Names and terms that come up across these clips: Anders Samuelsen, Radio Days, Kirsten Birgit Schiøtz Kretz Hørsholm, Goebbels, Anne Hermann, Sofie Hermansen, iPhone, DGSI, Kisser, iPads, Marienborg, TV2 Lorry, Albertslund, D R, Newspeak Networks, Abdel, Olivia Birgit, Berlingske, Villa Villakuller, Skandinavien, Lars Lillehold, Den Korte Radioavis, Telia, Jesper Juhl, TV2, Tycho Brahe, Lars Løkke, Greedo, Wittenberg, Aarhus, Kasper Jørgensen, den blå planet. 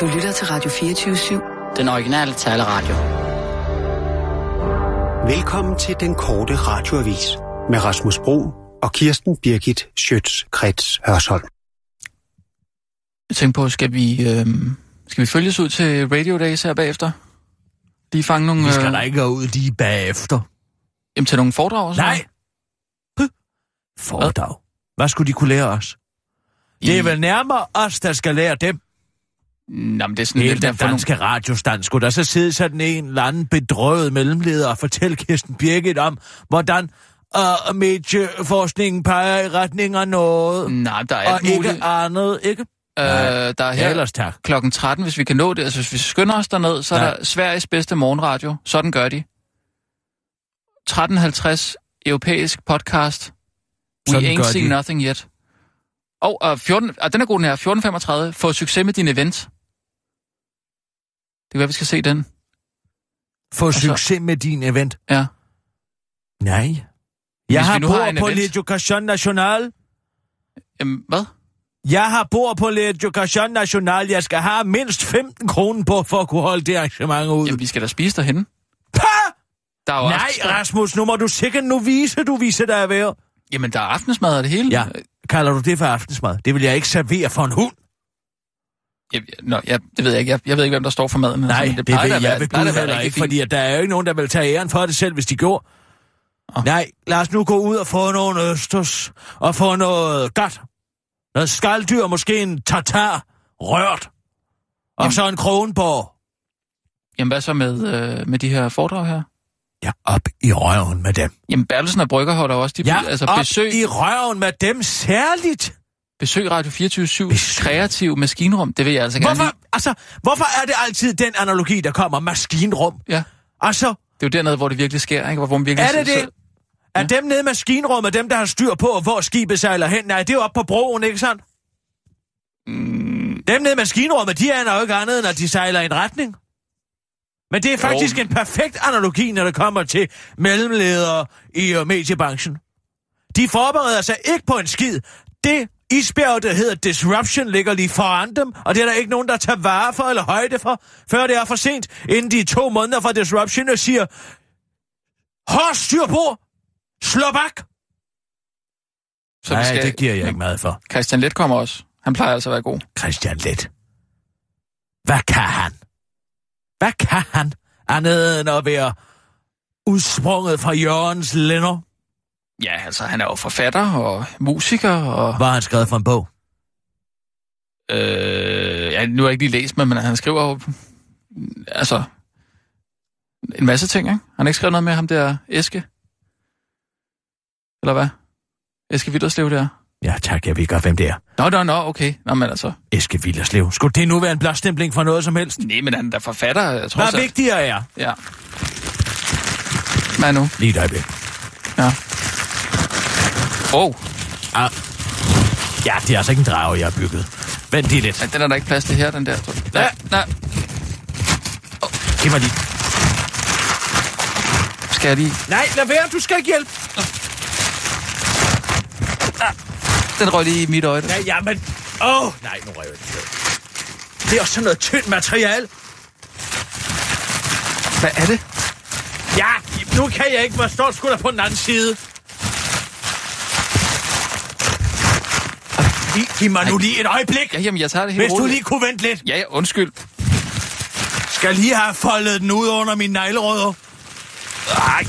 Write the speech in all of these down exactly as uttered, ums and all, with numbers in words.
Du lytter til Radio fireogtyve syv, den originale taleradio. Velkommen til den korte radioavis med Rasmus Bro og Kirsten Birgit Schiøtz Kretz Hørsholm. Jeg tænkte på, skal vi, øh, skal vi følges ud til Radio Days her bagefter? De fanger nogle... Vi skal da ikke gå ud lige bagefter. Jamen til nogle foredrag også? Nej! Puh. Foredrag? Hvad skulle de kunne lære os? Det er I... vel nærmere os, der skal lære dem. Nå, men det er sådan... Hele den danske nogle... radiostand skulle der så sidde sådan en eller anden bedrøvet mellemleder og fortælle Kirsten Birgit om, hvordan øh, medieforskningen peger i retning af noget. Nej, der er og ikke muligt... andet, ikke? Øh, der er her ellers, klokken tretten, hvis vi kan nå det. Altså, hvis vi skynder os derned, så er ja. Der Sveriges bedste morgenradio. Sådan gør de. tretten halvtreds europæisk podcast. Sådan We ain't seen nothing yet. Og oh, uh, fjorten, uh, den er god, den her. fjorten femogtredive. Få succes med din event. Det kan være, vi skal se den. Få altså, succes med din event? Ja. Nej. Jeg hvis har bord på L'Education National. Jamen, hvad? Jeg har bord på L'Education National. Jeg skal have mindst femten kroner på, for at kunne holde det arrangement ud. Jamen, vi skal da spise derhenne. Pah! Der er nej, aften... Rasmus, nu må du sikkert nu vise, du viser dig at være. Jamen, der er aftensmad og det hele. Ja. Kalder du det for aftensmad? Det vil jeg ikke servere for en hund. Jeg, nå, jeg, det ved jeg ikke. Jeg, jeg ved ikke, hvem der står for maden. Nej, altså, det, det ved jeg, jeg ved Gud heller ikke, fordi der er jo ikke nogen, der vil tage æren for det selv, hvis de gjorde. Oh. Nej, lad os nu gå ud og få nogle østers, og få noget godt. Noget skalddyr, måske en tartar, rørt, og jamen, så en kronborg. Jamen, hvad så med, øh, med de her foredrag her? Ja, op i røven med dem. Jamen, Bertelsen og Brygger har der også... De ja, altså, op besøg, i røven med dem særligt. Besøg Radio fireogtyve syv kreativ maskinrum, det vil jeg altså gerne hvorfor, altså, hvorfor er det altid den analogi, der kommer? Maskinrum? Ja. Altså... Det er jo dernede, hvor det virkelig sker, ikke? Hvor man virkelig er det det? Er ja. Dem nede i maskinrummet, dem der har styr på, hvor skibet sejler hen? Nej, det er jo oppe på broen, ikke sandt? Mm. Dem nede i maskinrummet, de aner jo ikke andet, når de sejler i en retning. Men det er faktisk jo en perfekt analogi, når det kommer til mellemledere i mediebranchen. De forbereder sig ikke på en skid. Det isbjerg, der hedder disruption, ligger lige foran dem, og det er der ikke nogen, der tager vare for eller højde for, før det er for sent, inden de to måneder fra disruption og siger, hård styr på, slå bak. Så nej, skal... det giver jeg ikke meget for. Christian Leth kommer også. Han plejer altså at være god. Christian Leth. Hvad kan han? Hvad kan han andet end at være udsprunget fra Jørgens lænder? Ja, altså, han er jo forfatter og musiker og... Hvad har han skrevet for en bog? Øh, ja, nu har jeg ikke lige læst mig, men han skriver jo... Altså... En masse ting, ikke? Han har ikke skrevet noget med ham der Eske? Eller hvad? Eske Willerslev der? Ja, tak, jeg ved godt, hvem det er. Nå, nå, nå, okay. Nå, men altså... Eske Willerslev. Skulle det nu være en blåstempling for noget som helst? Nej, men han der forfatter, jeg tror... Hvad vigtigere er? Ja. Hvad nu? Lige dig, Ben. Ja. Åh. Oh. Ah. Ja, det er altså ikke en drage, jeg har bygget. Vent lige lidt. Ja, den er der ikke plads til her, den der, tror jeg. Nej, nej. Oh. Giv mig lige. Skal jeg lige... Nej, lad være, du skal ikke hjælpe. Ah. Den røg lige i mit øje. Nej, jamen... Åh, oh, nej, nu røg jeg ikke. Det er også sådan noget tyndt materiale. Hvad er det? Ja, nu kan jeg ikke. Hvor står sgu da på den anden side? Giv mig nu lige et øjeblik. Ja, jamen, jeg tager det helt hvis roligt. Du lige kunne vente lidt. Ja, undskyld. Skal lige have foldet den ud under mine neglerødder. Ej.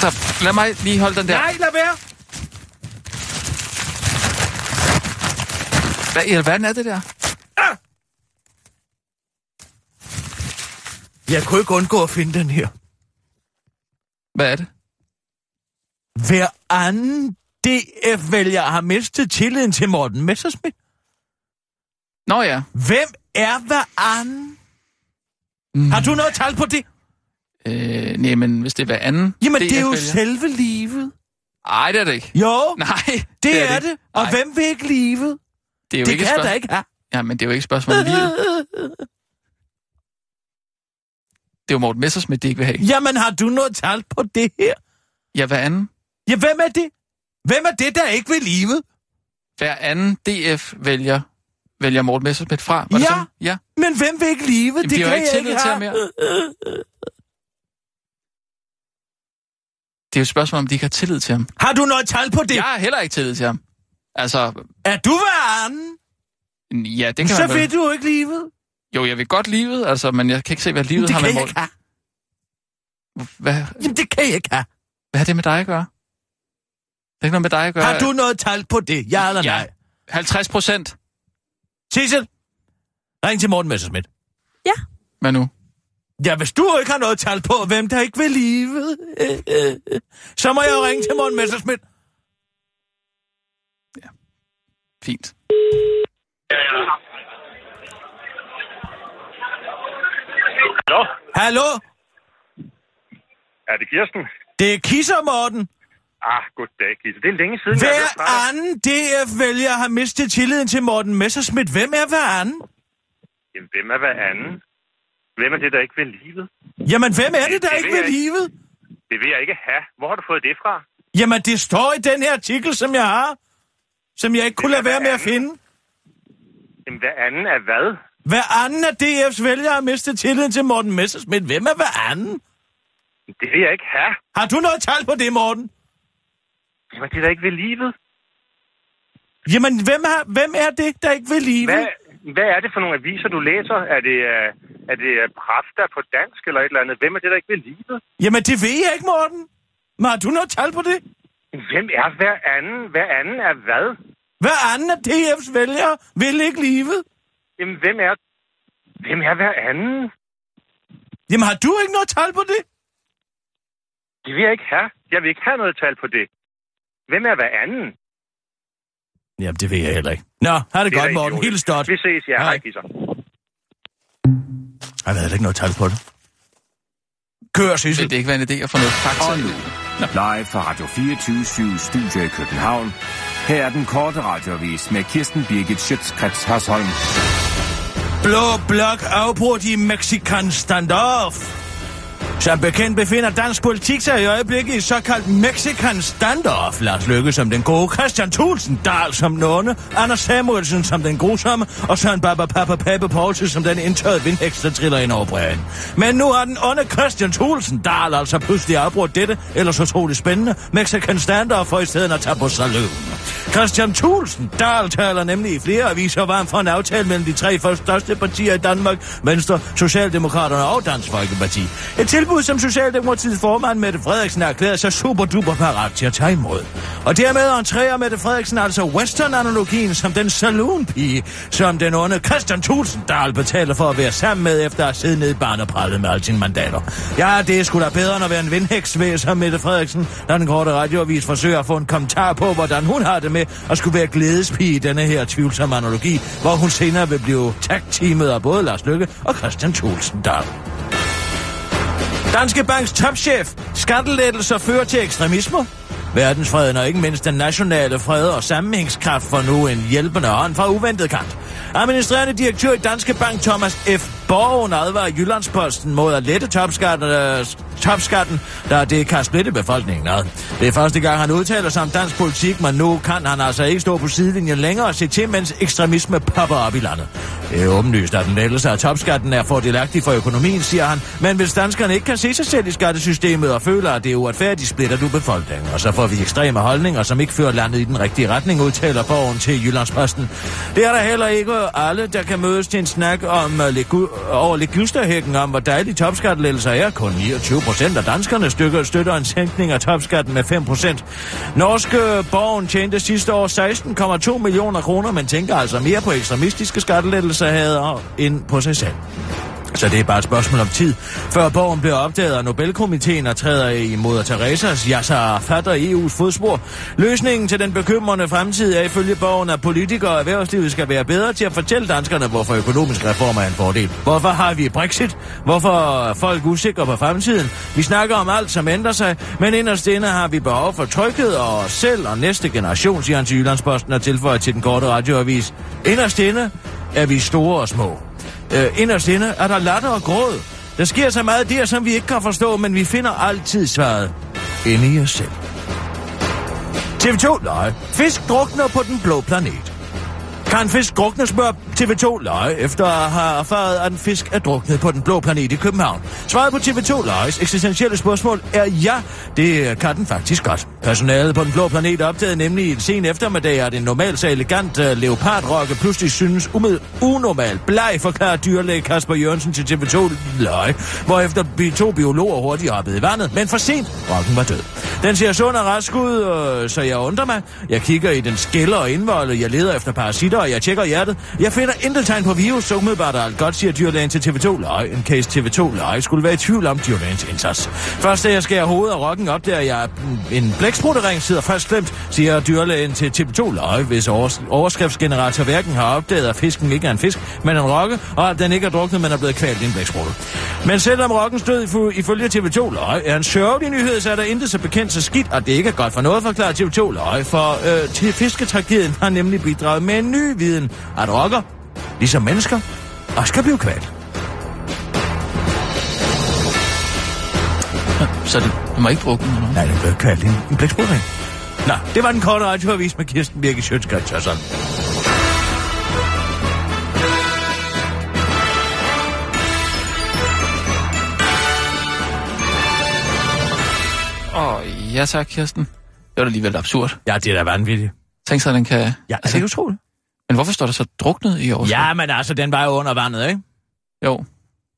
Så lad mig lige holde den der. Nej, lad være. Hvad i alverden er det der? Ah! Jeg kunne ikke undgå at finde den her. Hvad er det? Hver anden D F-vælger har mistet tilliden til Morten Messerschmidt. Nå ja. Hvem er hver anden? Mm. Har du noget tal på det? Øh, nej, men hvis det er hver anden... Jamen, det er jo selve livet. Nej, det er det ikke. Jo, nej, det, det er, er det. Og nej. Hvem vil ikke livet? Det, er jo det ikke kan spørg- der ikke have. Ja, men det er jo ikke et spørgsmål om livet. Det er jo Morten Messerschmidt, det ikke vil have. Jamen, har du noget tal på det her? Ja, hver anden. Ja, hvem er det? Hvem er det, der ikke vil livet? Hver anden D F-vælger vælger Morten Messerschmidt fra. Var ja, det ja, men hvem vil ikke leve? Jamen, det de kan ikke tillid til mere. Det er jo et spørgsmål, om de ikke har tillid til ham. Har du noget tal på det? Jeg har heller ikke tillid til ham. Altså... Er du verden? Ja, det kan så man Så vil du ikke livet? Jo, jeg vil godt livet, altså, men jeg kan ikke se, hvad livet har med Morten. Det kan jeg ikke have. Hvad? Jamen, det kan jeg ikke have. Hvad har det med dig at gøre? Det er ikke noget med dig at gøre. Har du noget tal på det? Ja eller nej? Ja. halvtreds procent. Sissel, ring til Morten Messerschmidt. Ja. Hvad nu? Ja, hvis du ikke har noget tal på, hvem der ikke vil livet, øh, øh, så må jeg jo ringe til Morten Messerschmidt. Ja. Fint. Hallo? Hallo? Er det Kirsten? Det er Kisser, Morten. Ah, goddag, Kisser. Det er længe siden. Hver anden D F vælger har mistet tilliden til Morten Messerschmidt. Hvem er hver anden? Jamen, hvem er hver anden? Hvem er det, der ikke vil livet? Jamen, hvem er det, der det, det ikke vil ikke. livet? Det vil jeg ikke have. Hvor har du fået det fra? Jamen, det står i den her artikel, som jeg har. Som jeg ikke det kunne lade være med anden. at finde. Jamen, hver anden er hvad? Hver anden af D F's vælgere har mistet tilliden til Morten Messerschmidt. Hvem er hver anden? Det vil jeg ikke have. Har du noget tal på det, Morten? Jamen, det er der ikke ved livet. Jamen, hvem er, hvem er det, der ikke ved livet? Hvad, hvad er det for nogle aviser, du læser? Er det, uh, er det uh, Pravda på dansk eller et eller andet? Hvem er det, der ikke ved livet? Jamen, det ved jeg ikke, Morten. Men har du noget tal på det? Hvem er hver anden? Hver anden er hvad? Hver anden af D F's vælgere vil ikke livet. Jamen, hvem er... Hvem er hver anden? Jamen, har du ikke noget tal på det? Det vil jeg ikke have. Jeg vil ikke have noget tal på det. Hvem er hver anden? Jamen, det ved jeg heller ikke. Nå, har det, det godt, Morten. Helt stort. Vi ses, ja. Hej, Kisser. Jeg ved heller ikke noget tal på det. Kør, Sissel. Vil det ikke være en idé at få noget fakta? Og nu, live fra Radio fireogtyve syv Studio i København. Her er den korte radioavis med Kirsten Birgit Schiøtz Kretz Hørsholm. Blå blok afbrudt i Mexican standoff. Som bekendt befinder dansk politik sig i øjeblikket i såkaldt Mexican standoff. Lars Løkke som den gode, Kristian Thulesen Dahl som nonne, Anders Samuelsen som den grusomme, og Søren Papa Papa Papa Poulsen som den indtørrede vindhæks, der triller ind over bræden. Men nu har den onde Kristian Thulesen Dahl altså pludselig afbrudt dette, ellers utroligt spændende, Mexican standoff for i stedet at tage på saløen. Kristian Thulesen Dahl taler nemlig i flere aviser varmt for en aftale mellem de tre største partier i Danmark, Venstre, Socialdemokraterne og Dansk Folkeparti. Et tilbud, som Socialdemokratiets formand Mette Frederiksen erklærede sig super duper parat til at tage imod. Og dermed entrerer Mette Frederiksen altså western-analogien som den saloonpige, som den onde Kristian Thulesen Dahl betaler for at være sammen med, efter at sidde nede i barneprallet med alle sine mandater. Ja, det er sgu da bedre end at være en vindhæks, ved som Mette Frederiksen, når den korte radioavis forsøger at få en kommentar på, hvordan hun har det med at skulle være glædespige i denne her tvivlsomme analogi, hvor hun senere vil blive tag-teamet af både Lars Løkke og Kristian Thulesen Dahl. Danske Banks topchef. Skattelettelser fører til ekstremisme. Verdensfreden og ikke mindst den nationale fred og sammenhængskraft får nu en hjælpende hånd fra uventet kant. Administrerende direktør i Danske Bank Thomas F. Borgen advarer Jyllandsposten mod at lette topskatten, øh, topskatten der det kan splitte befolkningen ad. Det er første gang, han udtaler sig om dansk politik, men nu kan han altså ikke stå på sidelinjen længere og se til, mens ekstremisme popper op i landet. Det er åbenlyst, at den lettelse af topskatten er fordelagtig for økonomien, siger han, men hvis danskerne ikke kan se sig selv i skattesystemet og føler, at det er uretfærdigt, splitter du befolkningen, og så får vi ekstreme holdninger, som ikke fører landet i den rigtige retning, udtaler Borgen til Jyllandsposten. Det er der heller ikke alle, der kan mødes til en snak om legu- over legisterhækken om, hvor dejlige topskattelettelser er. Kun niogtyve procent af danskerne stykker støtter en sænkning af topskatten med fem procent. Norske Borgen tjente sidste år seksten komma to millioner kroner, men tænker altså mere på ekstremistiske skattelettelser her end på sig selv. Så det er bare et spørgsmål om tid, før Borgen bliver opdaget af Nobelkomiteen og træder imod Theresas, ja, så fatter E U's fodspor. Løsningen til den bekymrende fremtid er ifølge Borgen, at politikere og erhvervslivet skal være bedre til at fortælle danskerne, hvorfor økonomiske reformer er en fordel. Hvorfor har vi Brexit? Hvorfor er folk usikre på fremtiden? Vi snakker om alt, som ændrer sig, men inderst inde har vi behov for tryghed og os selv og næste generation, siger han til Jyllandsposten og tilføjer til den korte radioavis. Inderst inde er vi store og små. Øh, inderst inde er der latter og gråd. Der sker så meget der, som vi ikke kan forstå, men vi finder altid svaret inde i os selv. T V to Lorry. Fisk drukner på den blå planet. Kan en fisk drukne, spørger T V to-løje, efter at have erfaret, at en fisk er druknet på den blå planet i København. Svaret på T V to-løjes eksistentielle spørgsmål er ja, det kan den faktisk godt. Personalet på den blå planet opdagede nemlig i en sen eftermiddag, at en normalt så elegant uh, leopardrokke pludselig synes umed unormalt bleg, forklarer dyrlæge Kasper Jørgensen til T V to-løje, hvorefter to biologer hurtigt hoppede i vandet, men for sent, rokken var død. Den ser sund og rask ud, øh, så jeg undrer mig. Jeg kigger i den skælder og indvoldet, jeg leder efter parasitter, og jeg tjekker hjertet. Jeg finder intet tegn på virus, så umiddelbart alt godt, siger dyrlægen til T V to-løje. En case T V to-løje skulle være i tvivl om dyrlægens indsats. Først da jeg skærer hovedet og rokken op, der jeg en blæksprutering sidder fast klemt, siger dyrlægen til T V to-løje, hvis overs- overskriftsgenerator hverken har opdaget, at fisken ikke er en fisk, men en rokke, og at den ikke er druknet, men er blevet kvalt i en blæksprutte. Men selvom rokkens død ifølge T V to-løje er en sørgelig nyhed, så er der intet så bekendt så skidt, og det er ikke godt for noget, forklarer T V to-løje, for øh, til fisketragedien har nemlig bidraget med en ny viden, at rokker, ligesom mennesker, også kan blive kvalt. Så det må ikke drukke den? Nej, det blev kvalt i en blæksprutte. Nå, det var den korte radioavis med Kirsten Birgit Schiøtz Kretz Hørsholm. Åh, oh, ja tak, Kirsten. Det var da alligevel absurd. Ja, det er da vanvittigt. Tænk så, den kan... Ja, altså, altså, det er utroligt. Men hvorfor står der så druknet i Aarhus? Ja, men altså, den var jo under vandet, ikke? Jo,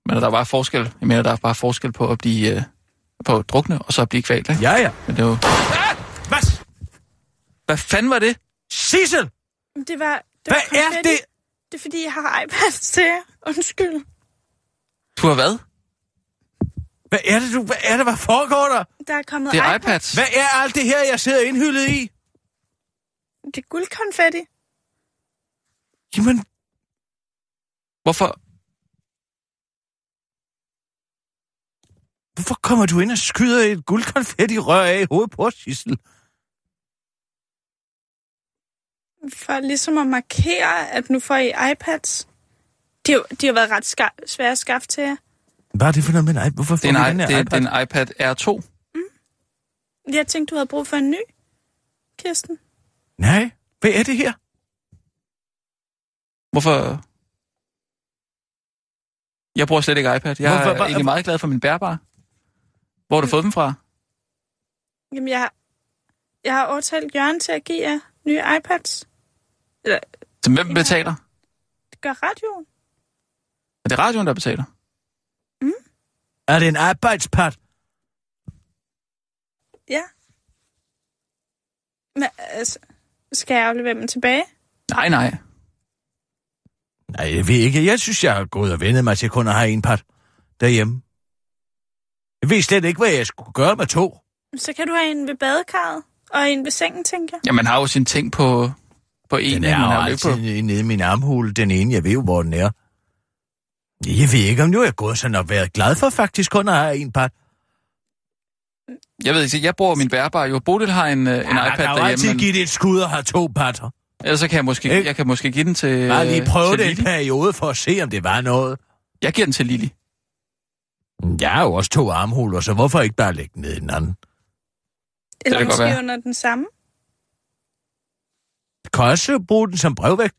men der er bare forskel. Jeg mener, der er bare forskel på at blive... Øh, på at drukne, og så at blive kvalt, ikke? Ja, ja. Men det var... Ah! Hvad? Hvad fanden var det? Sissel! Det var... Det var hvad er det? Det er, fordi jeg har iPads til jer. Undskyld. Du har hvad? Hvad er det, du... Hvad er det, hvad foregår der? Der er kommet iPads. Det er iPads. Hvad er alt det her, jeg sidder indhyllet i? Det er guldkonfetti. Jamen... Hvorfor... Hvorfor kommer du ind og skyder et guldkonfetti-rør af i hovedet på, Sissel? For ligesom at markere, at nu får I iPads. De har, de har været ret ska- svære at skaffe til jer. Hvad er det for noget med en iPad? Hvorfor får du den her det, iPad? Det er en iPad R to. Mm. Jeg tænkte, du havde brug for en ny, Kirsten. Nej, hvad er det her? Hvorfor? Jeg bruger slet ikke iPad. Jeg Hvorfor? er egentlig meget glad for min bærbare. Hvor har du fået dem fra? Jamen, jeg har, jeg har overtalt Jørgen til at give jer nye iPads. Eller, så hvem betaler? Det gør radioen. Er det radioen, der betaler? Mm. Er det en iPad? Ja. Men altså, skal jeg aflevere dem tilbage? Nej, nej. Nej, jeg ved ikke. Jeg synes, jeg har gået og vendet mig til kun at have en pad derhjemme. Jeg ved slet ikke, hvad jeg skulle gøre med to. Så kan du have en ved badekarret og en ved sengen, tænker jeg. Ja, man har jo sin ting på, på en. Den er jo altid nede i min armhule, den ene. Jeg ved jo, hvor den er. Jeg ved ikke, om nu er jeg gået sådan og været glad for faktisk kun at have en pad. Jeg ved ikke, jeg bruger min bærbare. Jo, Bodil har en, ja, en iPad derhjemme. Jeg kan jo altid give det et skud og have to patter. Ellers så kan jeg måske, øh? jeg kan måske give den til Bare lige prøve det en periode for at se, om det var noget. Jeg giver den til Lili. Jeg har jo også to armhuler, så hvorfor ikke bare lægge den ned i den anden? Eller det måske under den samme? Jeg kan også bruge den som brevvægt.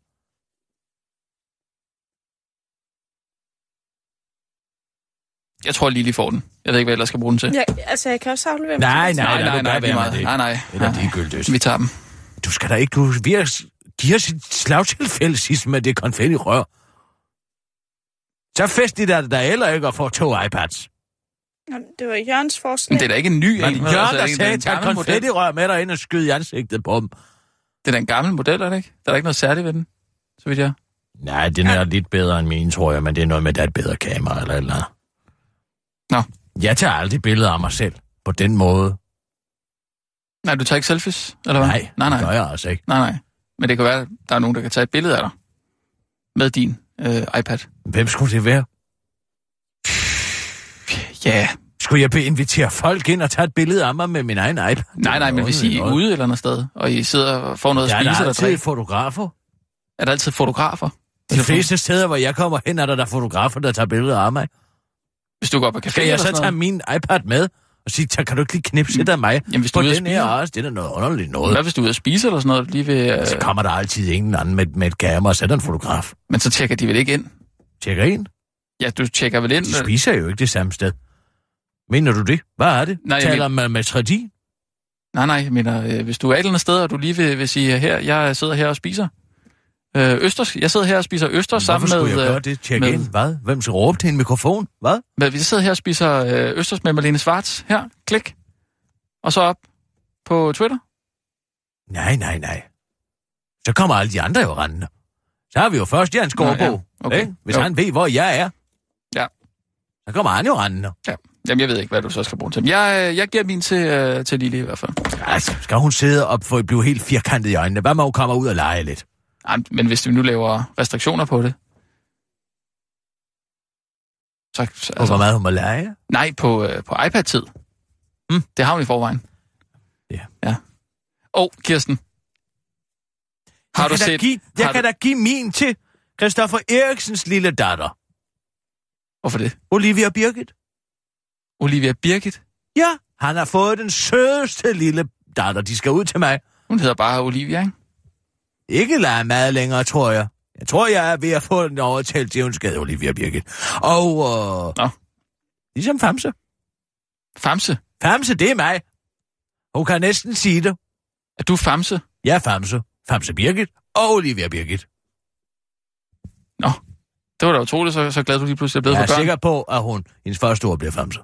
Jeg tror, Lili får den. Jeg ved ikke, hvad jeg ellers skal bruge den til. Ja, altså, jeg kan også aflevere mig. Nej, nej, nej, nej, nej, nej, nej, nej. Eller det er gyldigt. Vi tager dem. Du skal da ikke, du giver os et slagtilfælde sidst med det konfetti rør. Så festligt er det da heller ikke at få to iPads. Det var Jørgens forslag. Men det er da ikke en ny en. Jørgen, altså, der sagde, tag konfetti rør med dig ind og skyde i ansigtet på dem. Det er da en gammel model, er det ikke? Der er da ikke noget særligt ved den, så vidt jeg... Nej, den er ja. lidt bedre end min, tror jeg, men det er noget med, at der er et bedre kamera eller eller andet. Nå. Jeg tager aldrig billeder af mig selv på den måde. Nej, du tager ikke selfies, eller hvad? Nej, nej, nej. Det gør jeg altså ikke. Nej, nej. Men det kan være, at der er nogen, der kan tage et billede af dig med din øh, iPad. Hvem skulle det være? Ja. Skulle jeg invitere folk ind og tage et billede af mig med min egen iPad? Nej, nej, men hvis I er ude eller andet sted, og I sidder og får noget at spise eller drikke. Der er altid fotografer. Er der altid fotografer? De fleste steder, hvor jeg kommer hen, er der, der fotografer, der tager billeder af mig. Hvis du går på café. Skal jeg så tage min iPad med? og sige, kan du ikke lige knipse det af mig? Jamen, hvis du den spise... her også, det er noget underligt noget. Hvad hvis du er ude at spise eller sådan noget? Lige ved, øh... Så kommer der altid ingen anden med, med et kamera og sætter en fotograf. Men så tjekker de vel ikke ind? Tjekker ind? Ja, du tjekker vel ind? De spiser jo ikke det samme sted. Mener du det? Hvad er det? Nej, taler men... med tradition? Nej, nej, jeg mener, øh, hvis du er et eller andet sted, og du lige vil, vil sige, her, jeg sidder her og spiser. Øh, østers, jeg sidder her og spiser østers sammen med... Hvorfor skulle jeg gøre det? Tjek med, ind, hvad? Hvem skal råbe til en mikrofon? Hvad? Med, vi sidder her og spiser øh, østers med Malene Schwartz. Her, klik. Og så op på Twitter. Nej, nej, nej. Så kommer alle de andre jo rendende. Så har vi jo først Jens Gårdbo. Ja, okay. Hvis jo. Han ved, hvor jeg er. Ja. Så kommer han jo rendende. Ja. Jamen, jeg ved ikke, hvad du så skal bruge til. Jeg, jeg giver min til, øh, til Lille i hvert fald. Altså, skal hun sidde og få, blive helt firkantet i øjnene? Hvad må hun komme ud og lege lidt? Jamen, men hvis vi nu laver restriktioner på det... Så, altså, og hvor meget hun må lege? Nej, på, øh, på iPad-tid. Mm. Det har hun i forvejen. Yeah. Ja. Åh, oh, Kirsten. Har jeg du kan set... Give, jeg har kan du... da give min til Christoffer Eriksens lille datter. Hvorfor det? Olivia Birgit. Olivia Birgit? Ja, han har fået den sødeste lille datter. De skal ud til mig. Hun hedder bare Olivia, ikke? Ikke lege meget længere, tror jeg. Jeg tror, jeg er ved at få den overtalt til, hun skal Olivia Birgit. Og... Øh, Nå. Ligesom Famse. Famse? Famse, det er mig. Hun kan næsten sige det. Er du Famse? Ja, Famse. Famse Birgit og Olivia Birgit. Nå. Det var da utroligt, så, så glad du lige pludselig er blevet for børn. Jeg er sikker på, at hun, hendes første ord bliver Famse.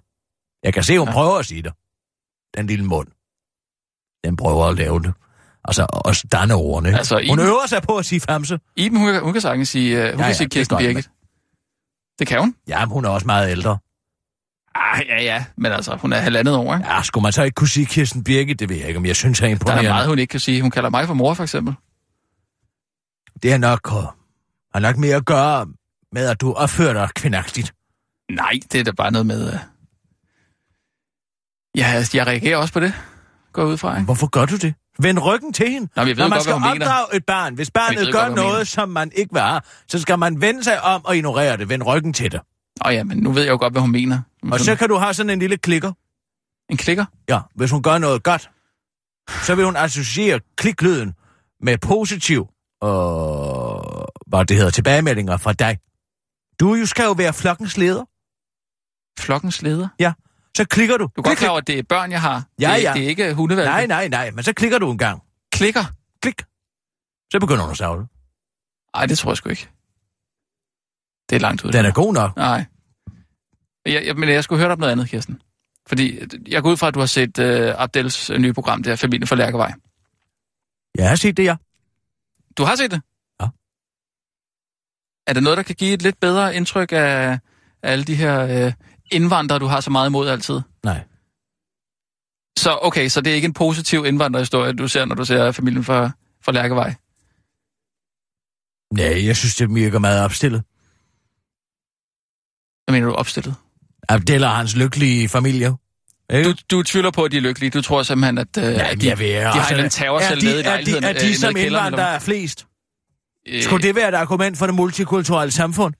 Jeg kan se, hun ja. prøver at sige det. Den lille mund. Den prøver at lave det. Altså, også danne ordene. Altså, Iben... Hun øver sig på at sige Famse. Iben, hun kan, hun kan sagtens sige, uh, hun ja, kan ja, sige Kirsten Birgit. Det kan hun. Ja, hun er også meget ældre. Ah, ja, ja. Men altså, hun er halvandet år, ikke? Ja, skulle man så ikke kunne sige Kirsten Birgit? Det ved jeg ikke, om jeg synes, jeg er imponerende. Der er meget, hun ikke kan sige. Hun kalder mig for mor, for eksempel. Det er nok, uh, har nok mere at gøre med, at du opfører dig kvindagtigt. Nej, det er da bare noget med... Uh... Ja, altså, jeg reagerer også på det. Går ud fra, ikke? Hvorfor gør du det? Vend ryggen til hende. Nå, når man godt, skal opdrage mener. Et barn. Hvis barnet gør godt, noget, som man ikke var, så skal man vende sig om og ignorere det. Vend ryggen til det. Nå ja, men nu ved jeg jo godt, hvad hun mener. Hun og så kan du have sådan en lille klikker. En klikker? Ja, hvis hun gør noget godt, så vil hun associere kliklyden med positiv, og hvad det hedder, tilbagemeldinger fra dig. Du skal jo være flokkens leder. Flokkens leder? Ja. Så klikker du. Du er godt klar over, at det er børn, jeg har. Ja, det, ja. Det er ikke hundevalg. Nej, nej, nej. Men så klikker du en gang. Klikker? Klik. Så begynder hun at savle. Nej, det tror jeg sgu ikke. Det er langt ud. Den er god nok. Nej. Jeg, jeg, men jeg skulle høre dig om noget andet, Kirsten. Fordi jeg går ud fra, at du har set uh, Abdels nye program, der Familien for Lærkevej. Jeg har set det, ja. Du har set det? Ja. Er det noget, der kan give et lidt bedre indtryk af, af alle de her... Uh, indvandrere, du har så meget imod altid? Nej. Så okay, så det er ikke en positiv indvandrerhistorie, du ser, når du ser Familien fra, fra Lærkevej? Nej, jeg synes, det virker meget opstillet. Hvad mener du, opstillet? Abdel og hans lykkelige familie. Du, du tvivler på, at de er lykkelige. Du tror simpelthen, at øh, Nej, de, jeg ved, de har en terror selv nede i lejligheden. Er de, er de, er de, er de øh, som indvandrere er flest? Øh... Skulle det være et argument for det multikulturelle samfund?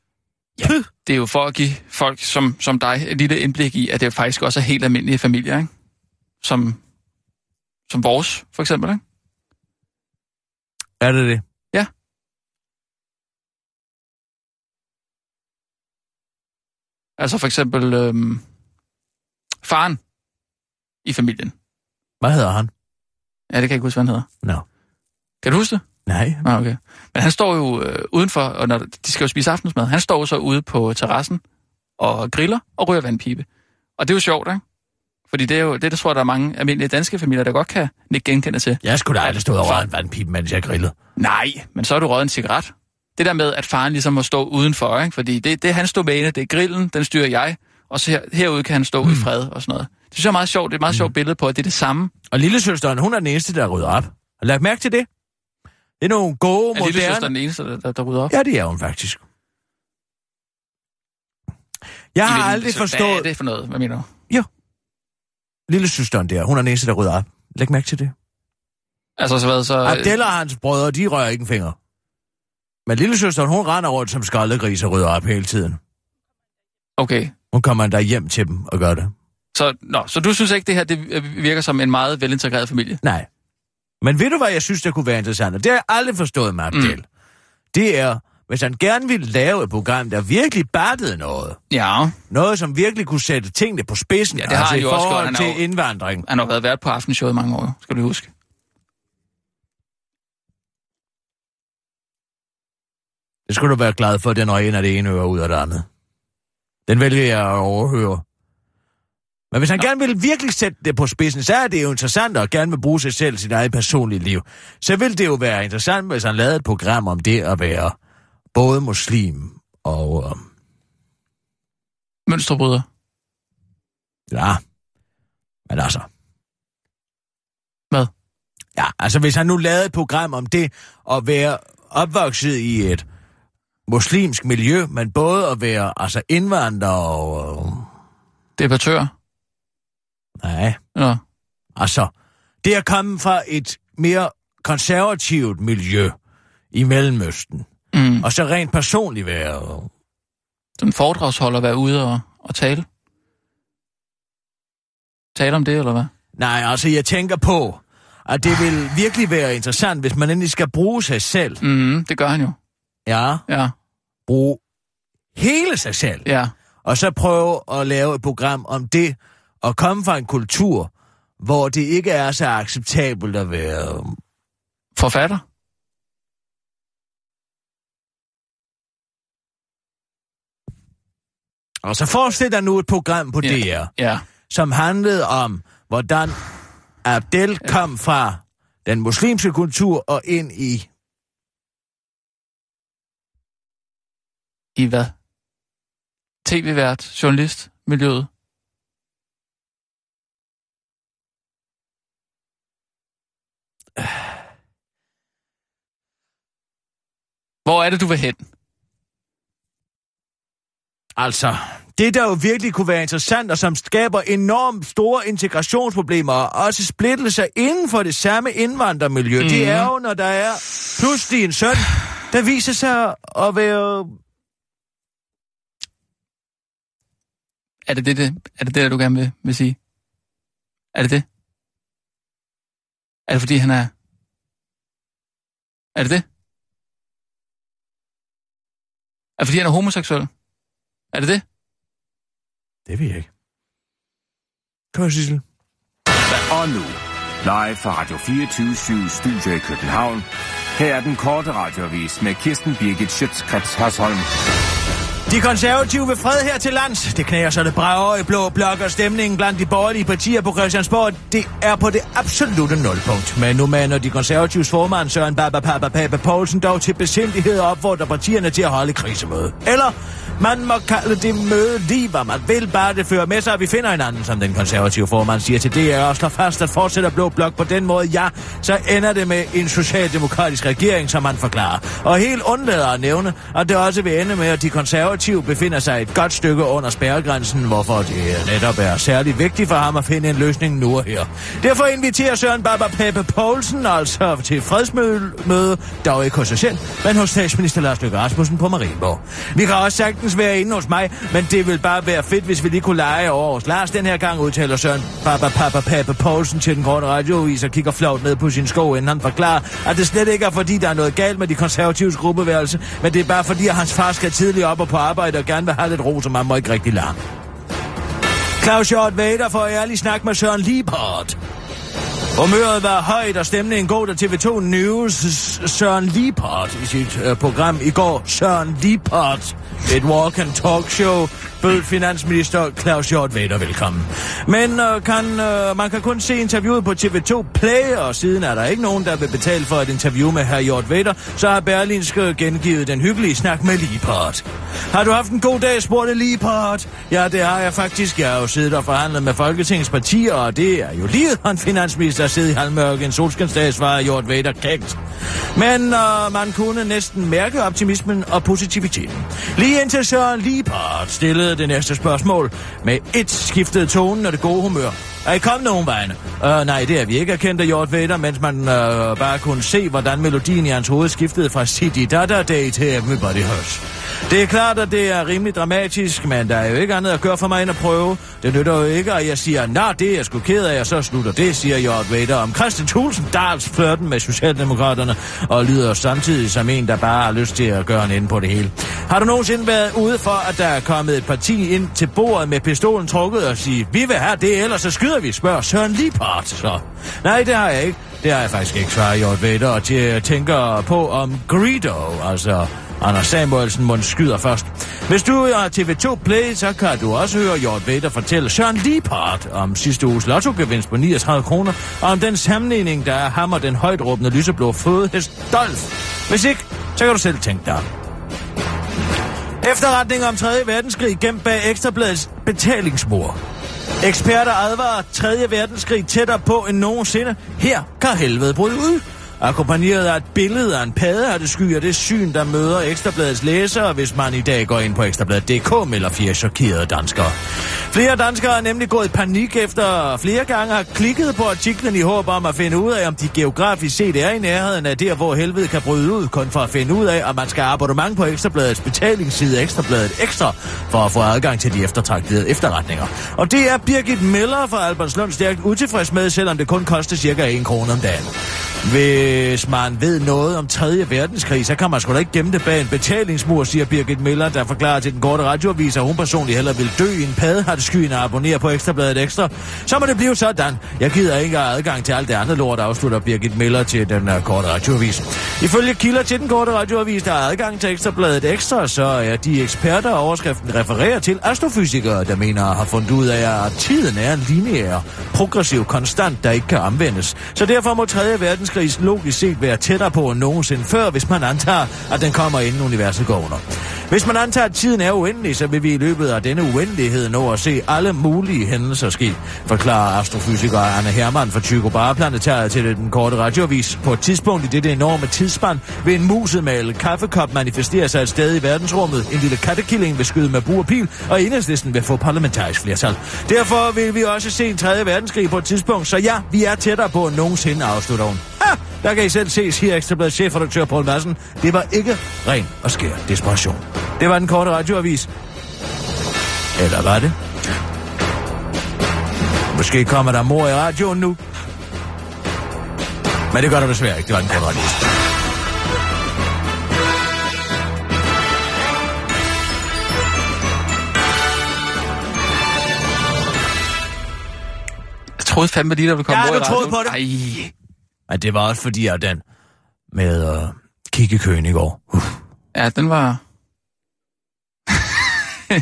Ja, det er jo for at give folk som, som dig et lille indblik i, at det faktisk også er helt almindelige familier, ikke? Som, som vores, for eksempel, ikke? Er det det? Ja. Altså for eksempel øhm, faren i familien. Hvad hedder han? Ja, det kan jeg ikke huske, hvad han hedder. Nå. No. Kan du huske det? Nej. Ah, okay. Men han står jo øh, udenfor, og når de skal jo spise aftensmad, han står jo så ude på terrassen og griller og ryger vandpibe. Og det er jo sjovt, ikke? Fordi det er jo det, der tror jeg, der er mange almindelige danske familier, der godt kan nikke genkende til. Jeg skulle da aldrig stå og røget en vandpibe, mens jeg grillede. Nej, men så har du røget en cigaret. Det der med, at faren ligesom må stå udenfor, ikke? Fordi det, det han står med, det er grillen, den styrer jeg, og så her, herude kan han stå mm. i fred og sådan noget. Det synes jeg er meget sjovt, det er et meget mm. sjovt billede på, at det er det samme. Og lillesøsteren, hun er den eneste, der rydder op. Har lagt mærke til det? Det er nogle gode, moderne... Er lillesøsteren den eneste, der, der, der rydder op? Ja, det er hun faktisk. Jeg har aldrig forstået... Hvad er det for noget? Hvad mener du? Jo. Lillesøsteren der, hun er den eneste, der rydder op. Læg mærke til det. Altså, så hvad så... Abdel og hans brødre, de rører ikke en finger. Men lillesøsteren, hun render rundt som skraldegris og rydder op hele tiden. Okay. Hun kommer endda hjem til dem og gør det. Så, nå, så du synes ikke, det her det virker som en meget velintegreret familie? Nej. Men ved du, hvad jeg synes, der kunne være interessant? Og det har jeg aldrig forstået med Abdel. Mm. Det er, hvis han gerne ville lave et program, der virkelig battede noget. Ja. Noget, som virkelig kunne sætte tingene på spidsen. Ja, det har altså han jo også gjort. Han til jo, indvandring. Han har været vært på Aftenshowet i mange år, skal du huske. Det skulle du være glad for, den øje, når det ene hører ud af det andet. Den vælger jeg at overhøre. Men hvis han Nå. gerne vil virkelig sætte det på spidsen, så er det jo interessant at gerne vil bruge sig selv i sit eget personlige liv. Så vil det jo være interessant, hvis han lavede et program om det at være både muslim og... Um... mønsterbryder. Ja, men altså... Hvad? Ja, altså hvis han nu lavede et program om det at være opvokset i et muslimsk miljø, men både at være altså indvandrer og... Um... debattør? Nej. Ja. Altså, det er kommet fra et mere konservativt miljø i Mellemøsten. Mm. Og så rent personligt være... den foredragsholder være ude og, og tale? Tale om det, eller hvad? Nej, altså jeg tænker på, at det vil virkelig være interessant, hvis man endelig skal bruge sig selv. Mm, det gør han jo. Ja. Ja. Bruge hele sig selv. Ja. Og så prøve at lave et program om det, og komme fra en kultur, hvor det ikke er så acceptabelt at være... forfatter? Og så forestil dig nu et program på yeah. D R, yeah. som handlede om, hvordan Abdel yeah. kom fra den muslimske kultur og ind i... I hvad? T V-vært, journalist, miljøet. Hvor er det, du vil hen? Altså, det der jo virkelig kunne være interessant, og som skaber enormt store integrationsproblemer, og også splittelser inden for det samme indvandrermiljø, mm. det er jo, når der er pludselig en søn, der viser sig at være... Er det det, det, er det det, du gerne vil, vil sige? Er det det? Er det, fordi han er... Er det det? Er det, fordi han er homoseksuel? Er det det? Det ved jeg ikke. Kom, Sissel. Og nu, live fra Radio fireogtyve syv Studio i København. Her er den korte radioavis med Kirsten Birgit Schiøtz Kretz Hørsholm. De konservative vil fred her til lands. Det knæger så det brager i blå blok, og stemningen blandt de borgerlige partier på Christiansborg, det er på det absolutte nulpunkt. Men nu mander de konservatives formand Søren Baba Baba Baba Poulsen dog til besindighed og opfordrer partierne til at holde krisemøde. Eller man må kalde det møde lige, hvad man vil, bare det fører med sig, at vi finder hinanden, som den konservative formand siger til D R og slår fast, at fortsætter blå blok på den måde, ja, så ender det med en socialdemokratisk regering, som han forklarer. Og helt undlader at nævne, at det også vil ende med, at de konservative befinder sig et godt stykke under spærregrænsen, hvorfor det netop er særlig vigtigt for ham at finde en løsning nu og her. Derfor inviterer Søren Baba Peppe Poulsen altså til fredsmøde, dog ikke hos sig selv, men hos statsminister Lars Løkke Rasmussen på Marienborg. Vi kan også sagtens være inde hos mig, men det vil bare være fedt, hvis vi lige kunne lege over hos Lars den her gang, udtaler Søren Baba Baba Peppe Poulsen til den korte radioavis og kigger flovt ned på sin sko, inden han forklarer, at det slet ikke er fordi, der er noget galt med de konservatives gruppeværelse, men det er bare fordi, at hans far skal tidligt op og på arbejde og gerne vil have lidt ro, så man må ikke rigtig larme. Claus Hjort Vader får ærlig snak med Søren Liebhardt. Humøret var højt og stemningen god, da T V to News Søren Liebhardt i sit øh, program i går, Søren Liebhardt, et walk and talk show, bød finansminister Claus Hjort Vader velkommen. Men øh, kan, øh, man kan kun se interviewet på T V to Play, og siden er der ikke nogen, der vil betale for et interview med herr Hjort Vader, så har Berlingske gengivet den hyggelige snak med Liebhardt. Har du haft en god dag, spurgte Liebhardt. Ja, det har jeg faktisk. Jeg har jo siddet og forhandlet med Folketingets partier, og det er jo livet, han finansminister at sidde i halvmørke en solskinsdag, svarer Hjort Vader kægt. Men øh, man kunne næsten mærke optimismen og positiviteten. Lige indtil Søren Liebhardt stillede det næste spørgsmål. Med et skiftede tonen og det gode humør. Er I kommet nogen vejene? Øh, nej, det er vi ikke erkendt af Hjort Vader, mens man øh, bare kunne se, hvordan melodien i hans hoved skiftede fra City Dada Day til Everybody Hurts. Det er klart, at det er rimelig dramatisk, men der er jo ikke andet at gøre for mig end at prøve. Det nytter jo ikke, at jeg siger, nej, det er jeg sgu ked af, og så slutter det, siger Jørgen Vader om Kristian Thulesen Dahls flirten med Socialdemokraterne, og lyder samtidig som en, der bare har lyst til at gøre en ende på det hele. Har du nogensinde været ude for, at der er kommet et parti ind til bordet med pistolen trukket og sige, vi vil have det, ellers så skyder vi, spørger Søren Liebhardt så? Nej, det har jeg ikke. Det har jeg faktisk ikke, svarer Jørgen Vader, og jeg tænker på om Greedo, altså... Anders Samuelsen må skyder først. Hvis du er T V to Play, så kan du også høre Jørgen Vader fortælle Søren Liebhardt om sidste uges lottogevinst på niogtredive kroner, og om den sammenligning, der er ham og den højtråbende lyseblå flodhest Dolf. Hvis ikke, så kan du selv tænke dig. Efterretninger om tredje verdenskrig gemt bag Ekstrabladets betalingsmur. Eksperter advarer tredje verdenskrig tættere på end nogensinde. Her kan helvede bryde ud. Akkompagneret af et billede af en paddehatteskyer, det syn, der møder Ekstrabladets læsere, hvis man i dag går ind på ekstrabladet punktum d k, melder fire chokerede danskere. Flere danskere er nemlig gået i panik efter flere gange har klikket på artiklen i håb om at finde ud af, om de geografisk set er i nærheden af der, hvor helvede kan bryde ud, kun for at finde ud af, om man skal abonnement på Ekstrabladets betalingsside Ekstrabladet Ekstra, for at få adgang til de eftertragtede efterretninger. Og det er Birgit Meller fra Albertslund stærkt utilfreds med, selvom det kun koster cirka en krone om dagen. Hvis man ved noget om tredje verdenskrig, så kan man sgu da ikke gemme det bag en betalingsmur, siger Birgit Meller, der forklarer til den korte radioavis, at hun personligt hellere vil dø i en paddehattesky end at abonnere på Ekstrabladet Ekstra. Så må det blive sådan. Jeg gider ikke have adgang til alt det andet lort, afslutter Birgit Meller til den korte radioavis. Ifølge kilder til den korte radioavis, der er adgang til Ekstrabladet Ekstra, så er de eksperter, overskriften refererer til astrofysikere, der mener har fundet ud af, at tiden er en lineær, progressiv konstant, der ikke kan anvendes. Så derfor må tredje verdenskrig logisk set være tættere på end nogensinde før, hvis man antager, at den kommer inden universet går under. Hvis man antager, at tiden er uendelig, så vil vi i løbet af denne uendelighed nå at se alle mulige hændelser ske, forklarer astrofysiker Anne Hermann fra Tycho Brahe-planetariet til den korte radioavis. På et tidspunkt i dette enorme tidsspand vil en musemalet kaffekop manifestere sig et sted i verdensrummet, en lille kattekilling vil skyde med bue og pil, og Enhedslisten vil få parlamentarisk flertal. Derfor vil vi også se en tredje verdenskrig på et tidspunkt, så ja, vi er tættere på end nogensinde, afslutter hun. Ha! Der kan I selv se, siger Ekstrabladets chefredaktør Poul Madsen. Det var ikke ren og skær desperation. Det var den korte radioavis. Eller var det? Måske kommer der mor i radioen nu. Men det gør der desværre ikke. Det var den korte radioavis. Jeg troede fandme lige, der ville komme ja, mor i radioen. Ja, du troede på det. Ej. Men det var også fordi, jeg den med øh, kikkekøen i går. Uh. Ja, den var...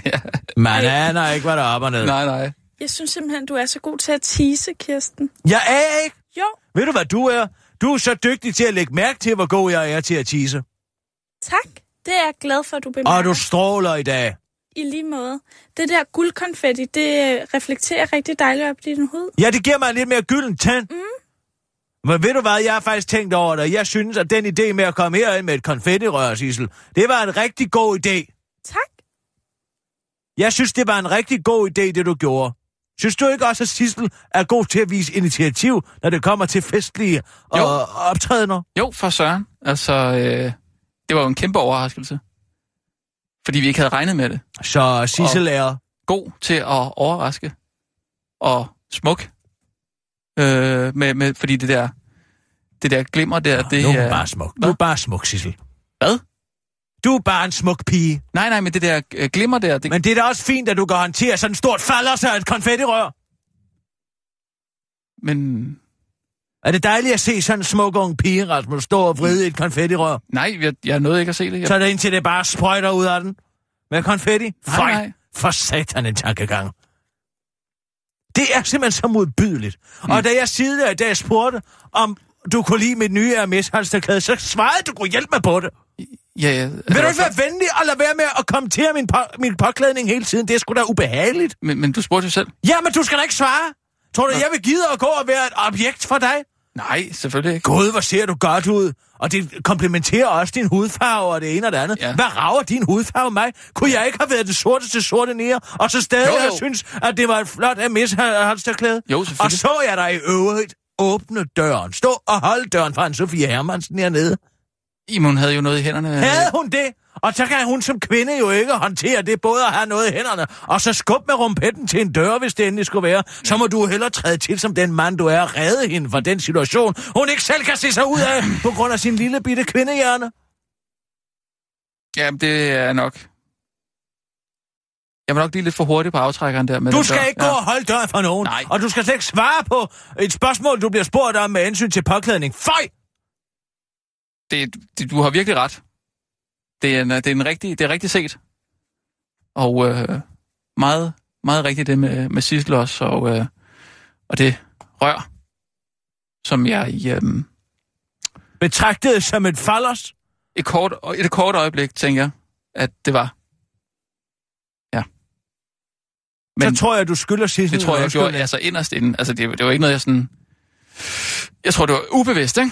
ja. Man aner ikke, hvad der er op og ned. Nej, nej. Jeg synes simpelthen, du er så god til at tease, Kirsten. Jeg er ikke? Jo. Ved du, hvad du er? Du er så dygtig til at lægge mærke til, hvor god jeg er til at tease. Tak. Det er jeg glad for, at du bemærker. Og du stråler i dag. I lige måde. Det der guldkonfetti, det reflekterer rigtig dejligt op i din hud. Ja, det giver mig en lidt mere gylden tand. Mm. Men ved du hvad, jeg har faktisk tænkt over det. Jeg synes, at den idé med at komme herind med et konfettirør, Sissel, det var en rigtig god idé. Tak. Jeg synes, det var en rigtig god idé, det du gjorde. Synes du ikke også, at Sissel er god til at vise initiativ, når det kommer til festlige og jo. optrædener? Jo, for søren. Altså, øh, det var jo en kæmpe overraskelse. Fordi vi ikke havde regnet med det. Så Sissel og er... god til at overraske. Og smuk. Øh, med, med, fordi det der, det der glimmer der, nå, det er... Nu er bare smuk. Hva? Nu er bare smuk, Sissel. Hvad? Du er bare en smuk pige. Nej, nej, men det der øh, glimmer der... Det... Men det er da også fint, at du kan håndtere sådan et stort falder, så et konfettirør. Men... Er det dejligt at se sådan en smuk ung pige, Rasmus, stå og vride i et konfettirør? Nej, jeg, jeg nåede ikke at se det. Jeg... Så er det indtil det bare sprøjter ud af den? Med konfetti? Nej, nej. For satan en tankegang. Det er simpelthen så modbydeligt. Mm. Og da jeg sidder i dag spurgte, om du kunne lide mit nye R M S-halsterklæde, så svarede du, kunne hjælpe mig på det. Ja, ja. Vil du ikke være venlig og lade være med at kommentere min, på- min påklædning hele tiden? Det er sgu da ubehageligt. Men, men du spurgte jo selv. Ja, men du skal da ikke svare. Tror du, jeg vil gide at gå og være et objekt for dig? Nej, selvfølgelig ikke. Gud, hvor ser du godt ud. Og det komplementerer også din hudfarve og det ene og det andet. Ja. Hvad rager din hudfarve mig? Kunne jeg ikke have været det sorte til sorte nære, og så stadig jo, jo. synes, at det var et flot M S-halsterklæde? Jo, selvfølgelig. Og så jeg dig i øvrigt åbne døren. Stå og hold døren fra en Sofie Hermansen hernede. Jamen, hun havde jo noget i hænderne. Havde hun det? Og så kan hun som kvinde jo ikke håndtere det, både at have noget i hænderne, og så skub med rumpetten til en dør, hvis det endelig skulle være. Så må du hellere træde til som den mand, du er, og redde hende fra den situation, hun ikke selv kan se sig ud af, på grund af sin lille bitte kvindehjerne. Jamen, det er nok. Jeg var nok lige lidt for hurtig på aftrækkeren der. Med du skal ikke gå ja. og holde døren for nogen. Nej. Og du skal slet ikke svare på et spørgsmål, du bliver spurgt om med hensyn til påklædning. Føj! Det, det, du har virkelig ret. Det er en, det er en rigtig, det er rigtig set. Og øh, meget, meget rigtigt det med, med sidslås og, øh, og det rør, som jeg øh, betragtede som et fallos. Et kort, et kort øjeblik, tænker jeg, at det var. Ja. Men så tror jeg, du skylder sidslås. Det tror jeg, jeg gjorde, altså inderst inden. Altså, det, det var ikke noget, jeg sådan... Jeg tror, det var ubevidst, ikke?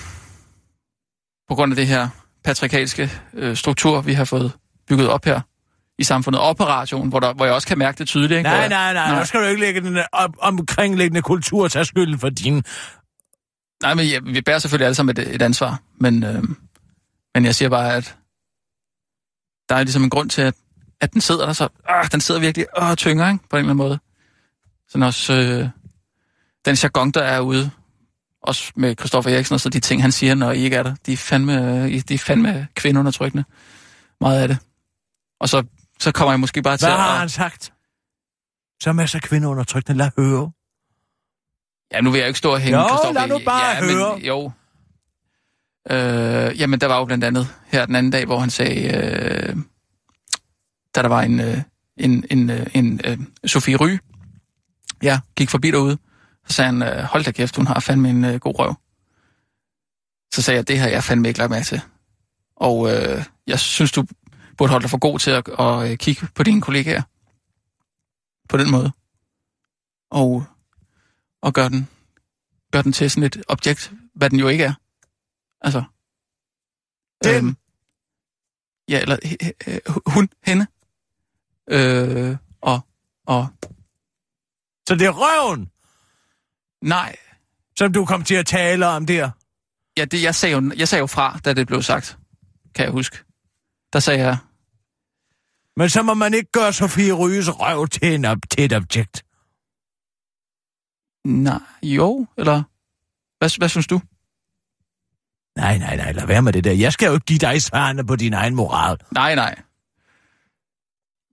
På grund af det her patriarkalske øh, struktur, vi har fået bygget op her i samfundet, og på radioen, hvor, der, hvor jeg også kan mærke det tydeligt. Ikke? Nej, nej, nej, nej. Nu skal du ikke lægge den op, omkringliggende kultur og tage skylden for din... Nej, men ja, vi bærer selvfølgelig alle sammen et, et ansvar, men, øh, men jeg siger bare, at der er ligesom en grund til, at, at den sidder der så... Øh, den sidder virkelig og øh, tynger, ikke? På en eller anden måde. Sådan også øh, den jargon, der er ude... Også med Christoffer Eriksen og så de ting, han siger, når I ikke er der. De er fandme, de er fandme kvindeundertrykkende. Meget af det. Og så, så kommer jeg måske bare til... Hvad har at... han sagt? Som er så kvindeundertrykkende. Lad høre. Ja, nu vil jeg ikke stå og hænge Christoffer. Jo, lad nu bare ja, høre. Men, jo. Øh, jamen, der var jo blandt andet her den anden dag, hvor han sagde, øh, da der var en, øh, en, en, øh, en øh, Sofie Ry, ja, gik forbi derude. Så sagde han, hold da kæft, hun har fandme en øh, god røv. Så sagde jeg, det har jeg fandme ikke lagt mærke til. Og øh, jeg synes, du burde holde dig for god til at, at, at kigge på dine kollegaer. På den måde. Og, og gør den, gør den til sådan et objekt, hvad den jo ikke er. Altså. Den? Øhm, ja, eller øh, hun, hende. Øh, og, og. Så det er røven? Nej. Som du kom til at tale om der? Ja, det, jeg, sagde jo, jeg sagde jo fra, da det blev sagt, kan jeg huske. Der sagde jeg... Men så må man ikke gøre Sofie Ryges røv til, en op, til et objekt. Nej, jo, eller... Hvad, hvad synes du? Nej, nej, nej, lad være med det der. Jeg skal jo ikke give dig svarene på din egen moral. Nej, nej.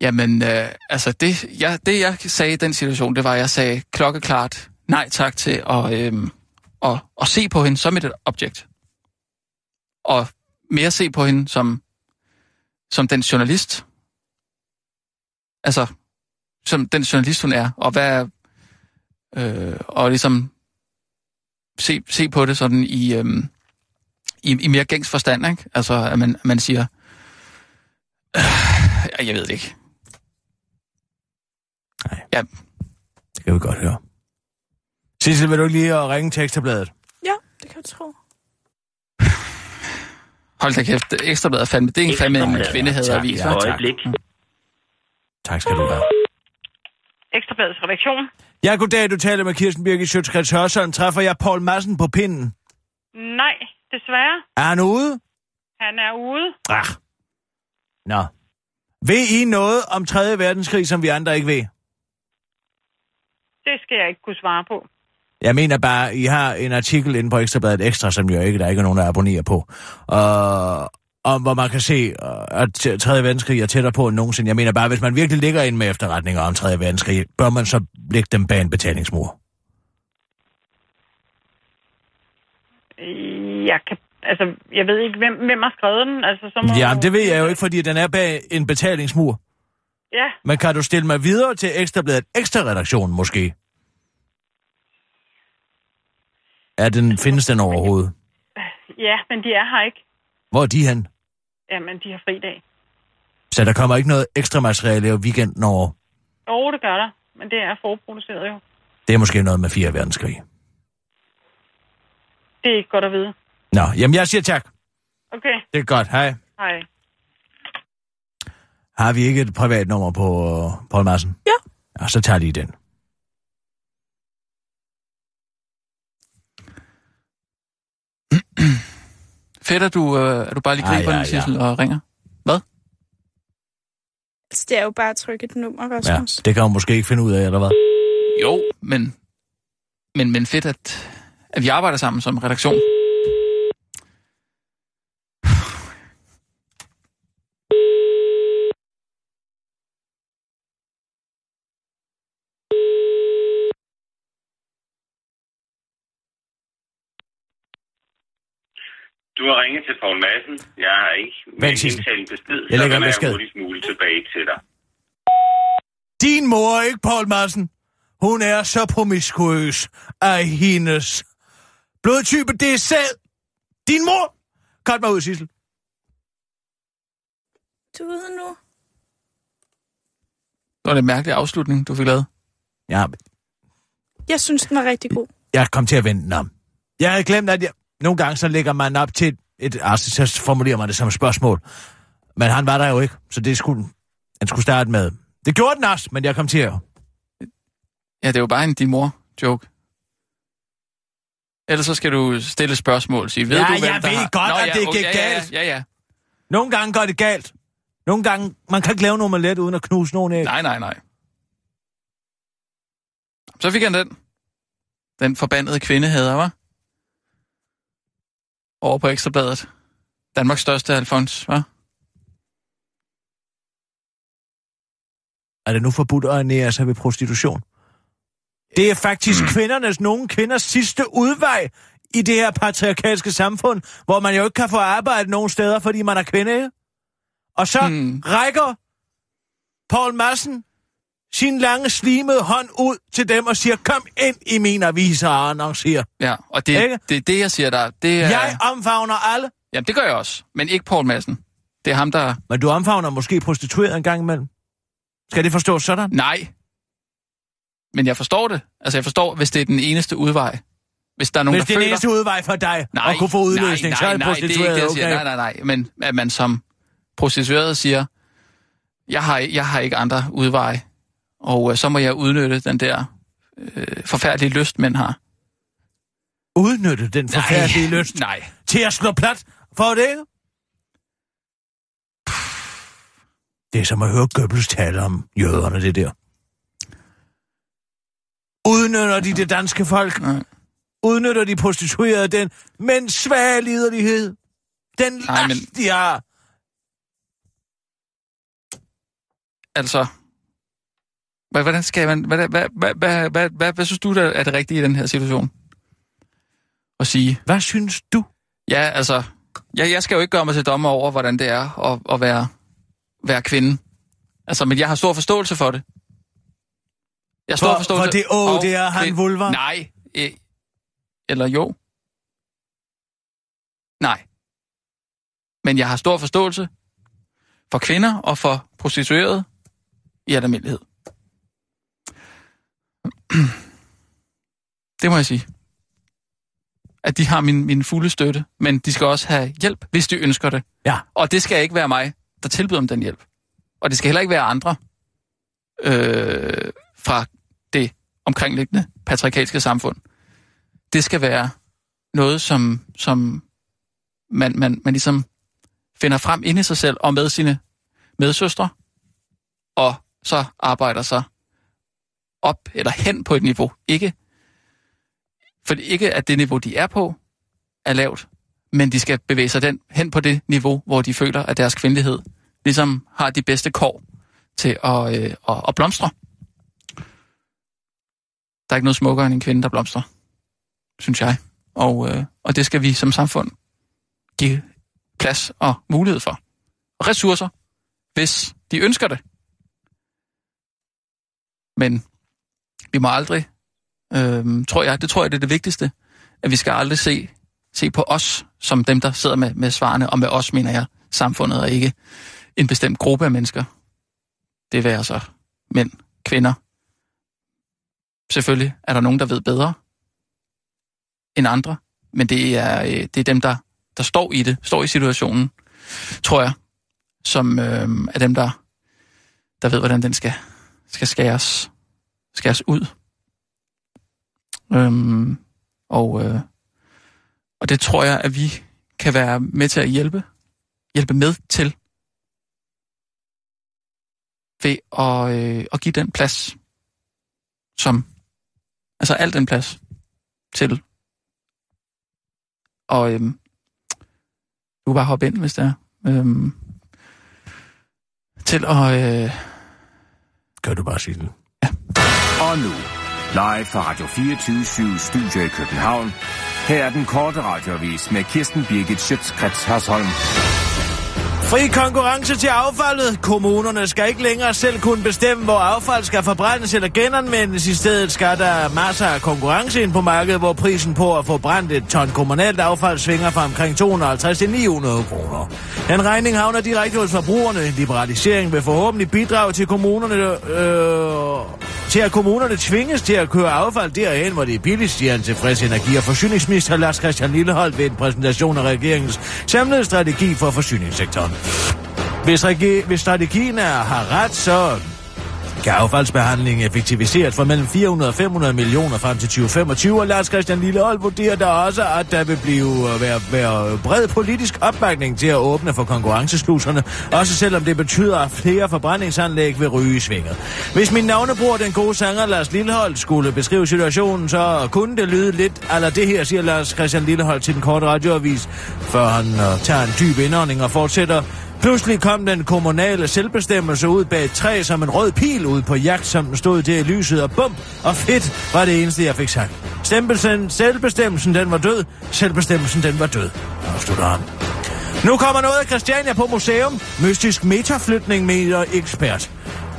Jamen, øh, altså, det jeg, det jeg sagde i den situation, det var, at jeg sagde klokkeklart... Nej, tak til at, øhm, at, at se på hende som et objekt. Og mere se på hende som, som den journalist. Altså, som den journalist, hun er. Og hvad øh, og ligesom se, se på det sådan i, øhm, i, i mere gængs forstand, ikke? Altså, at man, man siger... Øh, jeg ved det ikke. Nej, ja. Det kan vi godt høre. Sissel, vil du lige at ringe til Ekstrabladet? Ja, det kan jeg tro. Hold da kæft, Ekstrabladet fandme, det er en fandme en kvindehadervis. Tak, tak. Tak skal du have. Ekstrabladets redaktion. Ja, goddag, du taler med Kirsten Birgit Schiøtz Kretz Hørsholm. Træffer jeg Poul Madsen på pinden? Nej, desværre. Er han ude? Han er ude. Ah. Nå. Ved I noget om tredje verdenskrig, som vi andre ikke ved? Det skal jeg ikke kunne svare på. Jeg mener bare, I har en artikel inde på Ekstrabladet Ekstra, som jo ikke, der ikke er nogen, der abonnerer på. Uh, om hvor man kan se, at tredje verdenskrig er tættere på end nogensinde. Jeg mener bare, hvis man virkelig ligger ind med efterretninger om tredje verdenskrig, bør man så lægge dem bag en betalingsmur? Jeg kan... Altså, jeg ved ikke, hvem, hvem har skrevet den. Altså, så må... Jamen, det ved jeg jo ikke, fordi den er bag en betalingsmur. Ja. Men kan du stille mig videre til Ekstrabladet Ekstra-redaktionen måske? Er den, findes den overhovedet? Ja, men de er her ikke. Hvor er de hen? Jamen, de har fridag. Så der kommer ikke noget ekstra materiale i weekenden over? Jo, det gør der. Men det er forproduceret jo. Det er måske noget med fjerde verdenskrig. Det er ikke godt at vide. Nå, jamen jeg siger tak. Okay. Det er godt. Hej. Hej. Har vi ikke et privat nummer på uh, Poul Madsen? Ja. Ja, så tager de den. Fætter du, øh, at du bare lige griber ah, ja, den, Sissel, ja. og ringer? Hvad? Det er jo bare at trykke et nummer, Rasmus. Ja, det kan hun måske ikke finde ud af, eller hvad? Jo, men, men, men fedt, at, at vi arbejder sammen som redaktion. Du har ringet til Poul Madsen. Jeg har ikke med indtalen besked, så den er hurtigst muligt tilbage til dig. Din mor, ikke Poul Madsen? Hun er så promiskuøs af hendes blodtype. Det er sæd. Din mor! Kald mig ud, Sissel. Du er ude nu. Det var en mærkelig afslutning, du fik lavet. Ja, men... Jeg synes, den var rigtig god. Jeg kom til at vente den om. Jeg havde glemt, at jeg... Nogle gange så lægger man op til et... Altså, så formulerer man det som et spørgsmål. Men han var der jo ikke, så det skulle... Han skulle starte med... Det gjorde den også, men jeg kom til at... Ja, det er jo bare en din mor-joke. Ellers så skal du stille spørgsmål. Sige, ved ja, du, hvem jeg der ved har... godt, Nå, at ja, det okay, gik ja, galt. Ja, ja, ja. Nogle gange går det galt. Nogle gange... Man kan ikke lave noget omelet uden at knuse nogen æg. Nej, nej, nej. Så fik han den. Den forbandede kvindehader, hva'? Over på Ekstrabladet. Danmarks største Alfons, hva'? Er det nu forbudt at ernære sig ved prostitution? Det er faktisk kvindernes, nogle kvinders sidste udvej i det her patriarkalske samfund, hvor man jo ikke kan få arbejde nogen steder, fordi man er kvinde. Og så hmm. rækker Poul Madsen sin lange, slimede hånd ud til dem og siger, kom ind i min aviser og annoncerer. Ja, og det er det, det, jeg siger der. Det er... Jeg omfavner alle. Jamen, det gør jeg også, men ikke Poul Madsen. Det er ham, der... Men du omfavner måske prostitueret en gang imellem. Skal det forstås sådan? Nej. Men jeg forstår det. Altså, jeg forstår, hvis det er den eneste udvej. Hvis der er nogen, hvis der føler... Hvis det er den eneste udvej for dig nej, at kunne få udløsning, nej, nej, så er det prostitueret, det er ikke det, jeg siger. Okay. Nej, nej, nej. Men at man som prostitueret siger, jeg har, jeg har ikke andre udveje. Og øh, så må jeg udnytte den der øh, forfærdelige lyst, mænd har. Udnytte den forfærdelige nej, lyst? Nej. Til at slå plat for det? Det er som at høre Goebbels tale om jøderne, det der. Udnytter de det danske folk? Nej. Udnytter de prostituerede den mensvage liderlighed? Den nej, last, men... de har? Altså... Hvordan skal man, hvad, hvad, hvad, hvad, hvad, hvad, hvad synes du, der er det rigtige i den her situation? At sige... Hvad synes du? Ja, altså... Jeg, jeg skal jo ikke gøre mig til dommer over, hvordan det er at, at være, være kvinde. Altså, men jeg har stor forståelse for det. Jeg har stor for, forståelse... For det å, oh, det er han det, vulva? Nej. Øh, eller jo. Nej. Men jeg har stor forståelse for kvinder og for prostituerede i almindelighed. Det må jeg sige. At de har min, min fulde støtte, men de skal også have hjælp, hvis de ønsker det. Ja. Og det skal ikke være mig, der tilbyder dem den hjælp. Og det skal heller ikke være andre øh, fra det omkringliggende patriarkalske samfund. Det skal være noget, som, som man, man, man ligesom finder frem inde i sig selv og med sine medsøstre, og så arbejder sig op eller hen på et niveau. Ikke, for ikke at det niveau, de er på, er lavt, men de skal bevæge sig den, hen på det niveau, hvor de føler, at deres kvindelighed ligesom har de bedste kår til at, øh, at, at blomstre. Der er ikke noget smukkere end en kvinde, der blomstrer, synes jeg. Og, øh, og det skal vi som samfund give plads og mulighed for. Og ressourcer, hvis de ønsker det. Men vi må aldrig, øh, tror jeg, det tror jeg, det er det vigtigste, at vi skal aldrig se, se på os, som dem, der sidder med, med svarene, og med os, mener jeg, samfundet, og ikke en bestemt gruppe af mennesker. Det vil altså mænd, kvinder. Selvfølgelig er der nogen, der ved bedre end andre, men det er, øh, det er dem, der, der står i det, står i situationen, tror jeg, som øh, er dem, der, der ved, hvordan den skal, skal skæres. skæres ud. Øhm, og, øh, og det tror jeg, at vi kan være med til at hjælpe, hjælpe med til ved at, øh, at give den plads, som, altså al den plads til. Og øhm, du kan bare hoppe ind, hvis det er. Øhm, til at... Øh... Kan du bare sige det? Ja. Og nu, live fra Radio fireogtyve syv Studio i København. Her er den korte radioavis med Kirsten Birgit Schiøtz Kretz Hørsholm. Fri konkurrence til affaldet. Kommunerne skal ikke længere selv kunne bestemme, hvor affald skal forbrændes eller genanvendes. I stedet skal der masser af konkurrence ind på markedet, hvor prisen på at få brændt et ton kommunalt affald svinger fra omkring to hundrede og halvtreds til ni hundrede kroner. Den regning havner direkte hos forbrugerne. Liberaliseringen vil forhåbentlig bidrage til kommunerne, øh, til at kommunerne tvinges til at køre affald derhen, hvor det er billigt, siger en tilfreds energi- og forsyningsminister Lars Christian Lilleholdt ved en præsentation af regeringens samlede strategi for forsyningssektoren. Hvis, regi- hvis strategien er, har ret, så kan affaldsbehandlingen effektiviseres for mellem fire hundrede og fem hundrede millioner frem til tyve femogtyve, og Lars Christian Lillehold vurderer der også, at der vil blive være, være bred politisk opbakning til at åbne for konkurrencesluserne, også selvom det betyder, at flere forbrændingsanlæg vil ryge i svinget. Hvis min navnebror, den gode sanger Lars Lillehold, skulle beskrive situationen, så kunne det lyde lidt ala det her, siger Lars Christian Lillehold til den korte radioavis, før han uh, tager en dyb indånding og fortsætter. Pludselig kom den kommunale selvbestemmelse ud bag et træ som en rød pil ud på jagt, som den stod der i lyset, og bum, og fedt var det eneste, jeg fik sagt. Stempelsen, selvbestemmelsen, den var død. Selvbestemmelsen, den var død. Afslutter han. Nu kommer noget af Christiania på museum. Mystisk metaflytning, mener ekspert.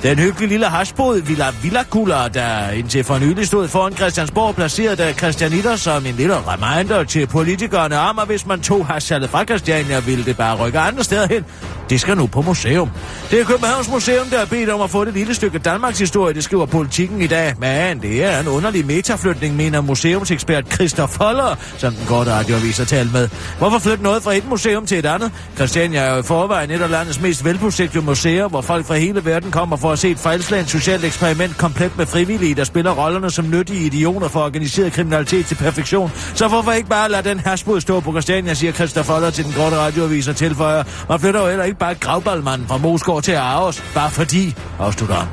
Den hyggelige lille hasbod Villa Villakuller, der indtil for nylig stod foran Christiansborg, placeret af christianitter som en lille reminder til politikerne om, at hvis man tog hashsalget fra Christiania, ville det bare rykke andre steder hen. Det skal nu på museum. Det er Københavns Museum, der har bedt om at få det lille stykke Danmarks historie, det skriver Politikken i dag. Men det er en underlig metaflytning, mener museumsekspert Christoph Holler, som den korte radioavis har talt med. Hvorfor flytte noget fra et museum til et andet? Christiania er jo i forvejen et af landets mest velprojektet museer, hvor folk fra hele verden kommer for at se et fejlslagent socialt eksperiment komplet med frivillige, der spiller rollerne som nyttige idioter for organiseret kriminalitet til perfektion. Så hvorfor ikke bare lade den hasbod stå på Christiania, siger Christoph Holler til den korte radioavis og tilføjer. Man flytter jo heller ikke bare gravballmanden fra Mosgaard til Aarhus, bare fordi, afslutter han.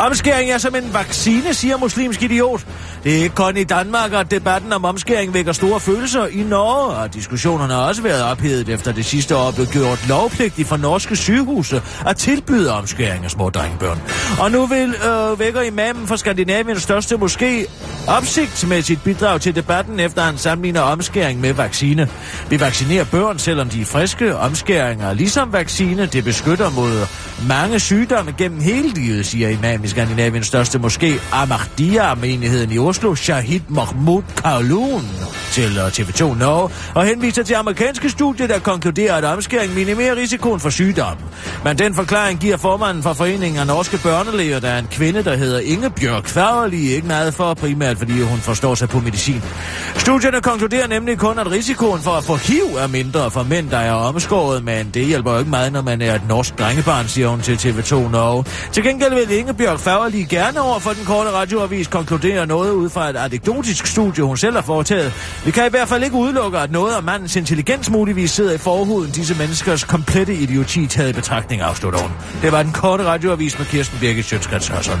Omskæring er som en vaccine, siger muslimsk idiot. Det er ikke kun i Danmark, at debatten om omskæring vækker store følelser. I Norge og diskussionerne har også været ophedet efter det sidste år blev gjort lovpligtigt for norske sygehuse at tilbyde omskæring af små drengebørn. Og nu vil øh, vækker imamen for Skandinaviens største moské opsigt med sit bidrag til debatten, efter han sammenligner omskæring med vaccine. Vi vaccinerer børn, selvom de er friske. Omskæringer ligesom vaccine, det beskytter mod mange sygdomme gennem hele livet, siger imamen i Skandinaviens største moské, Ahmadiyya-menigheden i Oslo, Shahid Mahmoud Kowloon, til T V to Norge, og henviser til amerikanske studier, der konkluderer, at omskæring minimerer risikoen for sygdomme. Men den forklaring giver formanden for Foreningen af Norske Børnelæger, der er en kvinde, der hedder Inge Bjørk Fævli, ikke meget for, primært fordi hun forstår sig på medicin. Studierne konkluderer nemlig kun, at risikoen for at få H I V er mindre for mænd, der er omskåret, men det hjælper ikke meget, når man er et norsk drengebarn, siger hun til T V to Norge. Til gengæld vil Inge Bjørk Fævli lige gerne over for den korte radioavis konkluderer noget ud fra et anekdotisk studie, hun selv har foretaget. Vi kan i hvert fald ikke udelukke, at noget af mandens intelligens muligvis sidder i forhuden. Disse menneskers komplette idioti taget i betragtning, afslutter hun. Det var den korte radioavis med Kirsten Birgit Schiøtz Kretz Hørsholm.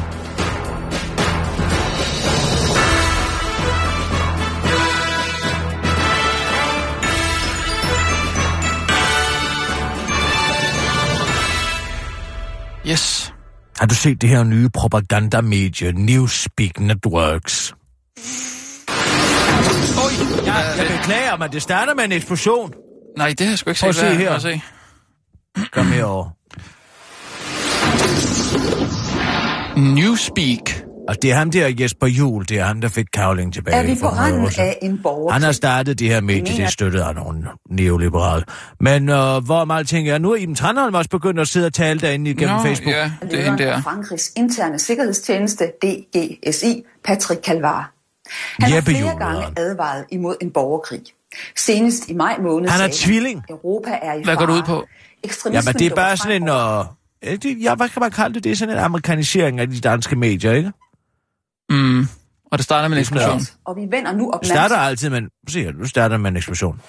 Yes. Har du set det her nye propagandamedie, Newspeak Networks? Oj, jeg, jeg beklager, men det starter med en eksplosion. Nej, det har jeg sgu ikke set. Prøv at se her. Se. Kom herover. Newspeak. Og det er ham der, Jesper Juhl, det er ham, der fik Cowling tilbage. Er vi på randen af en borger? Han har startet det her medie, det støttede af nogle neoliberale. Men øh, hvor meget tænker jeg, nu er Iben Thranholm også begyndt at sidde og tale derinde igennem no, Facebook. Ja, det er hende der. Frankrigs interne sikkerhedstjeneste, D G S I, Patrick Calvar. Han Jeppe har flere gange advaret imod en borgerkrig. Senest i maj måned han er tvilling. Europa er i fare. Hvad går du ud på? Jamen, det er bare sådan en... Øh, jeg, hvad kan man kalde det? Det er sådan en amerikanisering af de danske medier, ikke? Mm. Og det starter med en eksplosion. Og vi vender nu opmærksomheden. Det starter altid, men se her, nu starter med en eksplosion.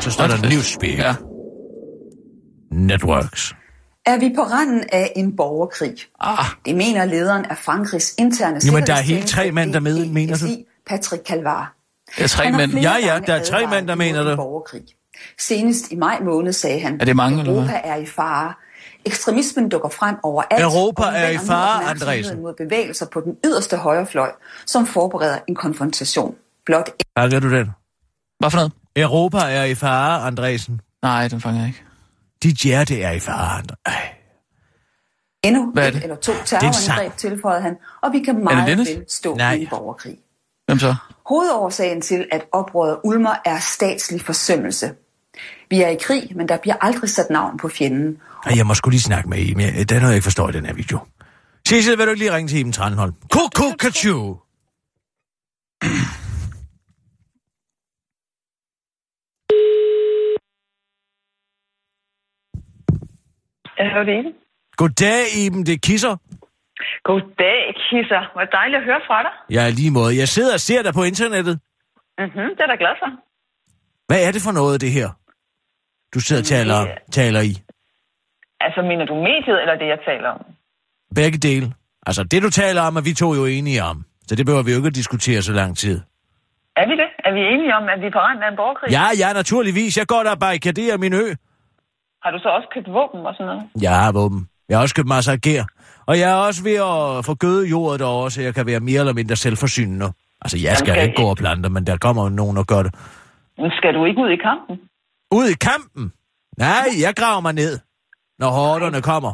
Så står der Newspeak. Ja. Networks. Er vi på randen af en borgerkrig? Ah. Det mener lederen af Frankrigs interne sikkerhedstjeneste. Men der er helt tre mænd, der med, mener du? Patrick Calvar. Der er tre mænd. Ja, ja, der er tre mænd, der mener det. Borgerkrig. Senest i maj måned sagde han, at Europa er i fare. Ekstremismen dukker frem overalt. Europa er i fare, Andreasen. Mod bevægelser på den yderste højrefløj, som forbereder en konfrontation. Blot en... Fanger du den? Hvad for noget? Europa er i fare, Andreasen. Nej, den fanger jeg ikke. Dit hjerte er i fare, Andreasen. Endnu et eller to terrorangreb, tilføjede han, og vi kan meget vel stå i en borgerkrig. Hvem så? Hovedårsagen til, at oprøret ulmer, er statslig forsømmelse. Vi er i krig, men der bliver aldrig sat navn på fjenden. Og... Jeg må sgu lige snakke med I, men det er noget, jeg ikke forstår i den her video. Cecil, vil du ikke lige ringe til Iben Thranholm? Kukukkachu! Hvad er det? Goddag, Iben, det Kisser. Goddag, Kisser. Hvor dejligt at høre fra dig. Ja, lige måde. Jeg sidder og ser dig på internettet. Mhm, det er da glad for. Hvad er det for noget, det her, du sidder og taler, det... taler i? Altså, mener du mediet, eller det, jeg taler om? Begge dele. Altså, det du taler om, er vi to jo enige om. Så det behøver vi jo ikke at diskutere så lang tid. Er vi det? Er vi enige om, at vi er på randen af en borgerkrig? Ja, ja, naturligvis. Jeg går der og barrikaderer min ø. Har du så også købt våben og sådan noget? Jeg har våben. Jeg har også købt masser af gear. Og jeg er også ved at forgøde jordet derovre, så jeg kan være mere eller mindre selvforsynende. Altså, jeg skal okay. ikke gå og plante, men der kommer jo nogen og gør det. Men skal du ikke ud i kampen? Ud i kampen? Nej, jeg graver mig ned, når horderne kommer.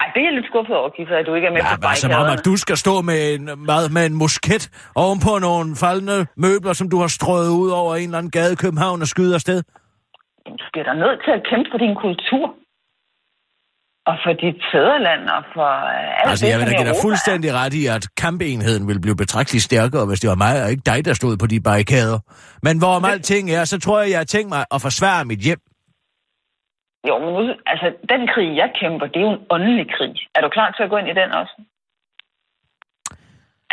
Ej, det er jeg lidt skuffet over, Kisser, at du ikke er med ja, på bike. Som om, at du skal stå med en, med en musket ovenpå nogle faldende møbler, som du har strøget ud over en eller anden gade i København og skyder afsted. Jamen, du bliver da nødt til at kæmpe for din kultur. Og for dit fædreland og for alt. Altså, jeg vil da give dig fuldstændig ret i, at kampenheden ville blive betragteligt stærkere, hvis det var mig og ikke dig, der stod på de barrikader. Men hvorom det... alting er, så tror jeg, jeg har tænkt mig at forsvare mit hjem. Jo, men nu, altså, den krig, jeg kæmper, det er jo en åndelig krig. Er du klar til at gå ind i den også?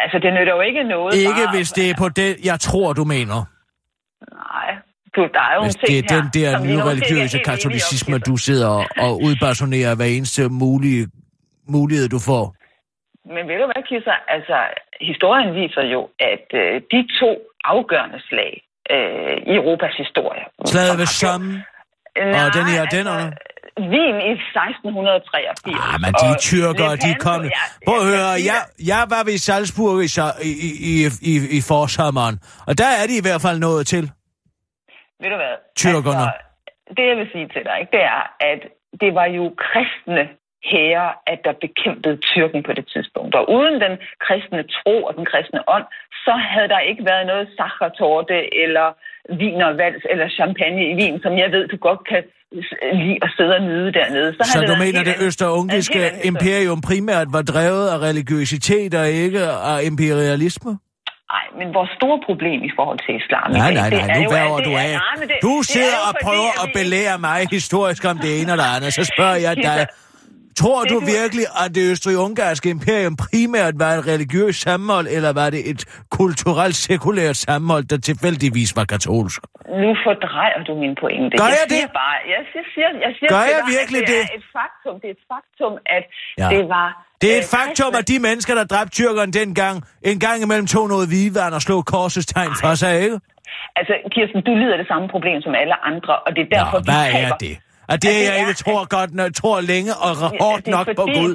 Altså, det nytter jo ikke noget. Ikke bare, hvis det er på det, jeg tror, du mener. Nej. Du, der er jo altså, det er her, den der nye religiøse katolicisme, du sidder og, og udpersonerer hver eneste mulige mulighed, du får. Men ved du hvad, Kisser? Altså, historien viser jo, at øh, de to afgørende slag øh, i Europas historie... Slaget ved Somme, og den her, den og... Wien i seksten treogfirs. Ah, men de tyrker, og de kom... Prøv at høre, jeg, jeg var ved Salzburg i, i, i, i, i forsommeren, og der er de i hvert fald nået til. Ved du hvad? Altså, det jeg vil sige til dig, ikke, det er, at det var jo kristne hære, at der bekæmpede tyrken på det tidspunkt. Og uden den kristne tro og den kristne ånd, så havde der ikke været noget sachertorte eller vinervals eller champagne i Wien, som jeg ved, du godt kan lide at sidde og nyde dernede. Så, så du mener, det østerungiske imperium primært var drevet af religiøsitet og ikke af imperialisme? Nej, men vores store problem i forhold til islam... Nej, nej, nej, nu værger du af. Du sidder og prøver at belære mig historisk om det ene eller andet, så spørger jeg dig. Tror du virkelig, at det østrig-ungarske imperium primært var et religiøst sammenhold, eller var det et kulturelt sekulært sammenhold, der tilfældigvis var katolsk? Nu fordrejer du min pointe. Gør jeg det? Jeg siger, jeg siger, Gør jeg virkelig det? Det er et faktum, det er et faktum, at det var... Det er et faktum, at de mennesker, der dræbte tyrkerne dengang, en gang imellem tog noget hvidevand og slog korsets tegn for sig, ikke? Altså, Kirsten, du lider det samme problem som alle andre, og det er derfor, Nå, du hvad taber. Er det? Og det, altså, jeg ikke tror at... godt, når jeg tror længe og hårdt nok på Gud.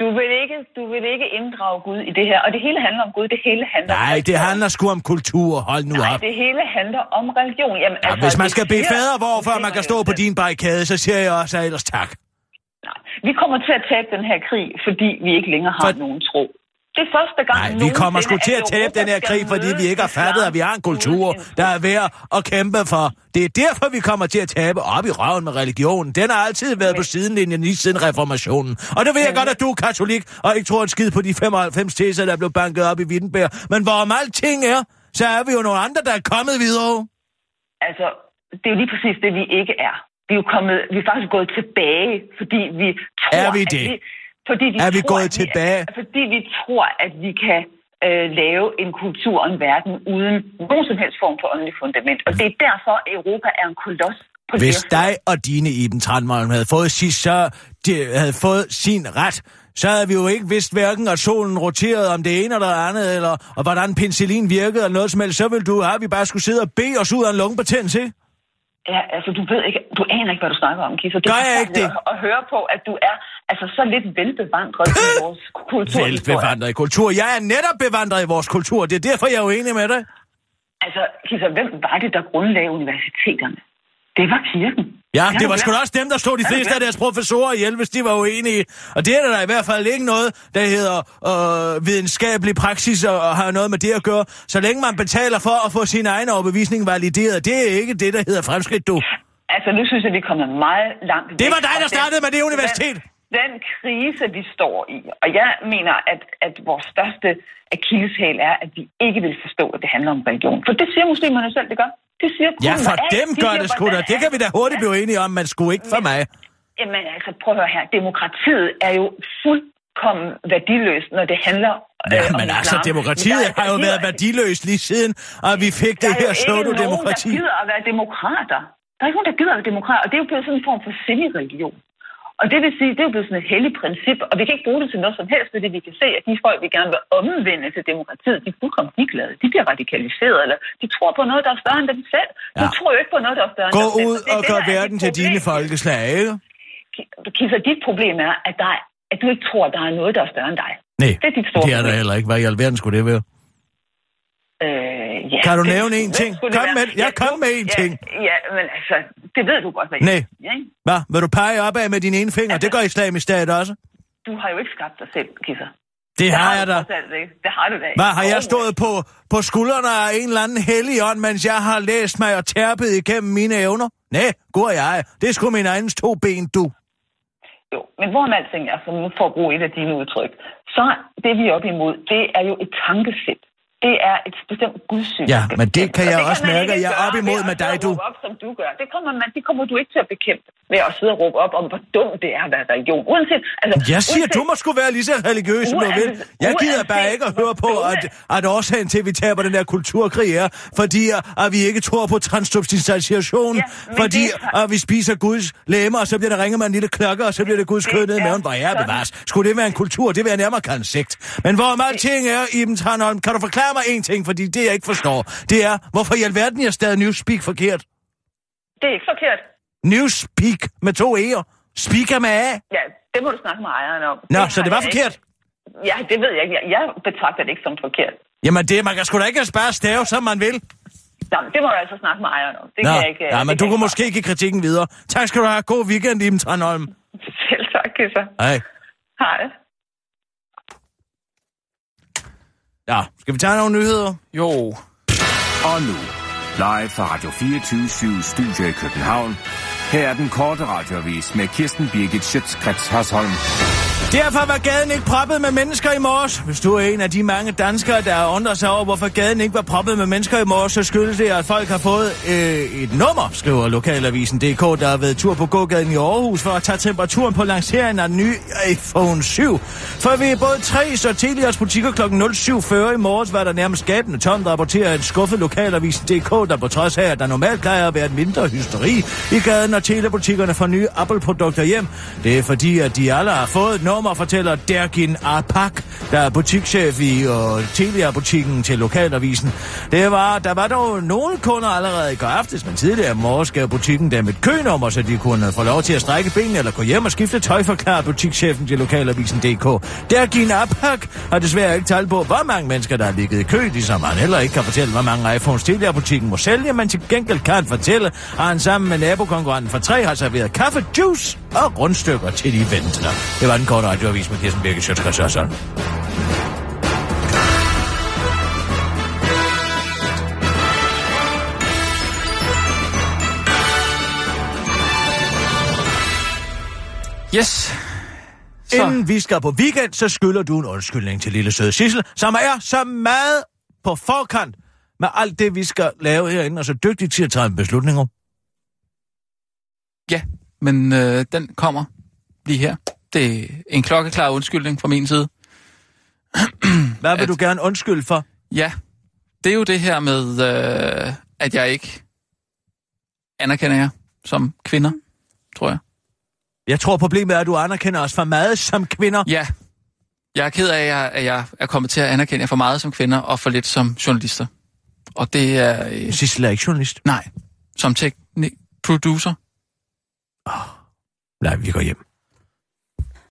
Du vil, ikke, du vil ikke inddrage Gud i det her, og det hele handler om Gud, det hele handler Nej, om... det handler sgu om kultur, hold nu Nej, op. Nej, det hele handler om religion. Jamen, ja, altså, hvis man skal bede fader, hvorfor man kan stå på din barrikade, så siger jeg også ellers tak. Nej, vi kommer til at tabe den her krig, fordi vi ikke længere har For... nogen tro. Det er første gang... Nej, vi kommer sgu til at tabe den her krig, fordi vi ikke har fattet, at vi har en kultur, der er værd at kæmpe for. Det er derfor, vi kommer til at tabe op i røven med religionen. Den har altid været på sidelinjen lige siden reformationen. Og det ved jeg godt, at du er katolik, og ikke tror en skid på de femoghalvfems teser, der blev banket op i Wittenberg. Men hvorom alting er, så er vi jo nogle andre, der er kommet videre. Altså, det er jo lige præcis det, vi ikke er. Vi er jo kommet, vi er faktisk gået tilbage, fordi vi tror, er vi det? At vi, fordi vi er vi tror, gået at vi, tilbage? Fordi vi tror, at vi kan øh, lave en kultur og en verden uden nogen som helst form for åndelig fundament. Og det er derfor, at Europa er en koloss. Hvis dig og dine Iben Thranholm havde fået sidst, så de havde fået sin ret, så havde vi jo ikke vidst hverken, at solen roterede om det ene eller det andet, eller og hvordan penicillin virkede eller noget som helst, så ville du have, vi bare skulle sidde og bede os ud af en lungebetændelse, ikke? Ja, altså, du ved ikke, du aner ikke, hvad du snakker om, Kisser. Det er jeg ikke det. At høre på, at du er altså så lidt velbevandret i vores kultur. Velbevandret i kultur. Jeg er netop bevandret i vores kultur. Det er derfor, jeg er uenig med dig. Altså, Kisser, hvem var det, der grundlagde universiteterne? Det var kirken. Ja, det var sgu da også dem, der stod de fleste af deres professorer ihjel, hvis de var uenige. Og det er der i hvert fald ikke noget, der hedder øh, videnskabelig praksis og, og har noget med det at gøre. Så længe man betaler for at få sin egen overbevisning valideret, det er ikke det, der hedder fremskridt, du. Altså, nu synes jeg, vi er kommet meget langt væk. Det var dig, der startede med det universitet. Den, den krise, vi står i. Og jeg mener, at, at vores største akilleshæl er, at vi ikke vil forstå, at det handler om religion. For det siger muslimerne selv, det gør. Det siger, ja, for dem det gør det sgu da. Det kan vi da hurtigt blive enige om, man skulle ikke for mig. Jamen altså, prøv at høre her. Demokratiet er jo fuldkommen værdiløst, når det handler ja, øh, om men altså, demokratiet har jo været værdiløst lige siden, og vi fik det her pseudo-demokrati. Der er jo ikke nogen, der gider at være demokrater. Der er ikke nogen, der gider at være demokrater, og det er jo blevet sådan en form for semi-religion. Og det vil sige, det er jo blevet sådan et helligt princip, og vi kan ikke bruge det til noget som helst, fordi vi kan se, at de folk, vi gerne vil omvende til demokratiet, de er fuldkommen ligeglade. De bliver radikaliseret, eller de tror på noget, der er større end dem selv. De ja. tror jo ikke på noget, der er større end dem selv. Gå ud og gør verden til dine folkeslag, ikke? Kisser, dit problem er, at, der er, at du ikke tror, at der er noget, der er større end dig. Nej, det er, dit store det er der heller ikke. Hvad i alverden skulle det være? Øh, ja, kan du det, nævne en ting? Kom med, jeg ja, kom med en ja, ting. Ja, men altså, det ved du godt, hvad jeg Nej. Ja, hvad? Vil du pege opad med dine ene finger? Altså, det gør Islamisk Stat også. Du har jo ikke skabt dig selv, Kisser. Det, det har jeg da. Det har du da ikke. Hvad har jeg stået på, på skuldrene af en eller anden hellig ånd, mens jeg har læst mig og tærpet igennem mine evner? Nej, god jeg. Det er sgu min egen to ben, du. Jo, men hvorom alting er, for nu for at bruge et af dine udtryk, så det vi er oppe imod, det er jo et tankesæt. Det er et bestemt gudsyn. Ja, men det kan jeg det også kan mærke, at jeg er op imod med dig, du. Op, som du gør. Det kommer, man, det kommer du ikke til at bekæmpe ved at sidde og råbe op om, hvor dumt det er at være religion. Uanset, altså, jeg siger, uanset, du må sgu være lige så religiøs, som du vil. Jeg gider bare ikke at høre på, at, at årsagen til, at vi taber den der kulturkrig er, fordi at vi ikke tror på transsubstantiation, ja, fordi det, at vi spiser Guds lemmer, og så bliver der ringet med en lille klokke, og så bliver det Guds kød ned i maven. Hvor er bevares? Skulle det være en kultur? Det vil jeg nærmere kalde en sekt. Men hvor meget ting er, Iben Thranholm, kan du forklare mig en ting, fordi det, jeg ikke forstår, det er, hvorfor i alverden jeg stadig newspeak forkert? Det er ikke forkert. Newspeak med to E'er. Speaker med A. Ja, det må du snakke med ejeren om. Nå, det så det var forkert? Ikke. Ja, det ved jeg ikke. Jeg betragter det ikke som forkert. Jamen, det, man kan sgu da ikke bare stave, som man vil. Jamen, det må du altså snakke med ejeren om. Det Nå, kan jeg ikke, ja, men du kan ikke måske give kritikken videre. Tak skal du have. God weekend, Iben Thranholm. Selv tak, Kisser. Hej. Hej. Ja, skal vi tage nogle nyheder? Jo. Og nu, live fra Radio fireogtyve syv Studio i København. Her er den korte radioavis med Kirsten Birgit Schiøtz Kretz Hørsholm. Derfor var gaden ikke proppet med mennesker i morges. Hvis du er en af de mange danskere, der undrer sig over, hvorfor gaden ikke var proppet med mennesker i morges, så skyldes det, at folk har fået øh, et nummer, skriver lokalavisen punktum d k, der har været tur på gågaden i Aarhus for at tage temperaturen på lanceringen af den nye iPhone syv. For ved både Tres og Telias butikker kl. syv fyrre i morges var der nærmest gabende tomt, rapporterer en skuffet lokalavisen punktum d k, der på trods af, at der normalt plejer at være et mindre hysteri i gaden, og telebutikkerne får nye Apple-produkter hjem. Det er fordi, at de alle har fået et nummer, og fortæller Dergin Arpak, der er butikschef i og Telia-butikken til lokalavisen. Det var, der var dog nogle kunder allerede i går aftes, men tidligere morges gav butikken dem et kønummer, så de kunne få lov til at strække benene eller gå hjem og skifte tøj, forklarer butikschefen til lokalavisen punktum d k. Dergin Arpak har desværre ikke talt på, hvor mange mennesker, der har ligget i kø, ligesom han heller ikke kan fortælle, hvor mange iPhones Telia-butikken må sælge, men til gengæld kan fortælle, at han sammen med nabokonkurrenten for Tre har serveret kaffe, juice og rundstykker til de ventende. Det var den korte radioavis med Kirsten Birgit Schiøtz Kretz Hørsholm. Yes. Så. Inden vi skal på weekend, så skylder du en undskyldning til lille søde Sissel, som er så meget på forkant med alt det, vi skal lave herinde, og så dygtig til at tage en beslutning om. Ja, men øh, den kommer lige her. Det er en klokkeklar undskyldning fra min side. Hvad vil at, du gerne undskylde for? Ja, det er jo det her med, øh, at jeg ikke anerkender jer som kvinder, tror jeg. Jeg tror, problemet er, at du anerkender os for meget som kvinder. Ja, jeg er ked af, at jeg, at jeg er kommet til at anerkende jer for meget som kvinder og for lidt som journalister. Og det er... Øh, Sissel er ikke journalist? Nej, som teknik producer. Oh, nej, vi går hjem.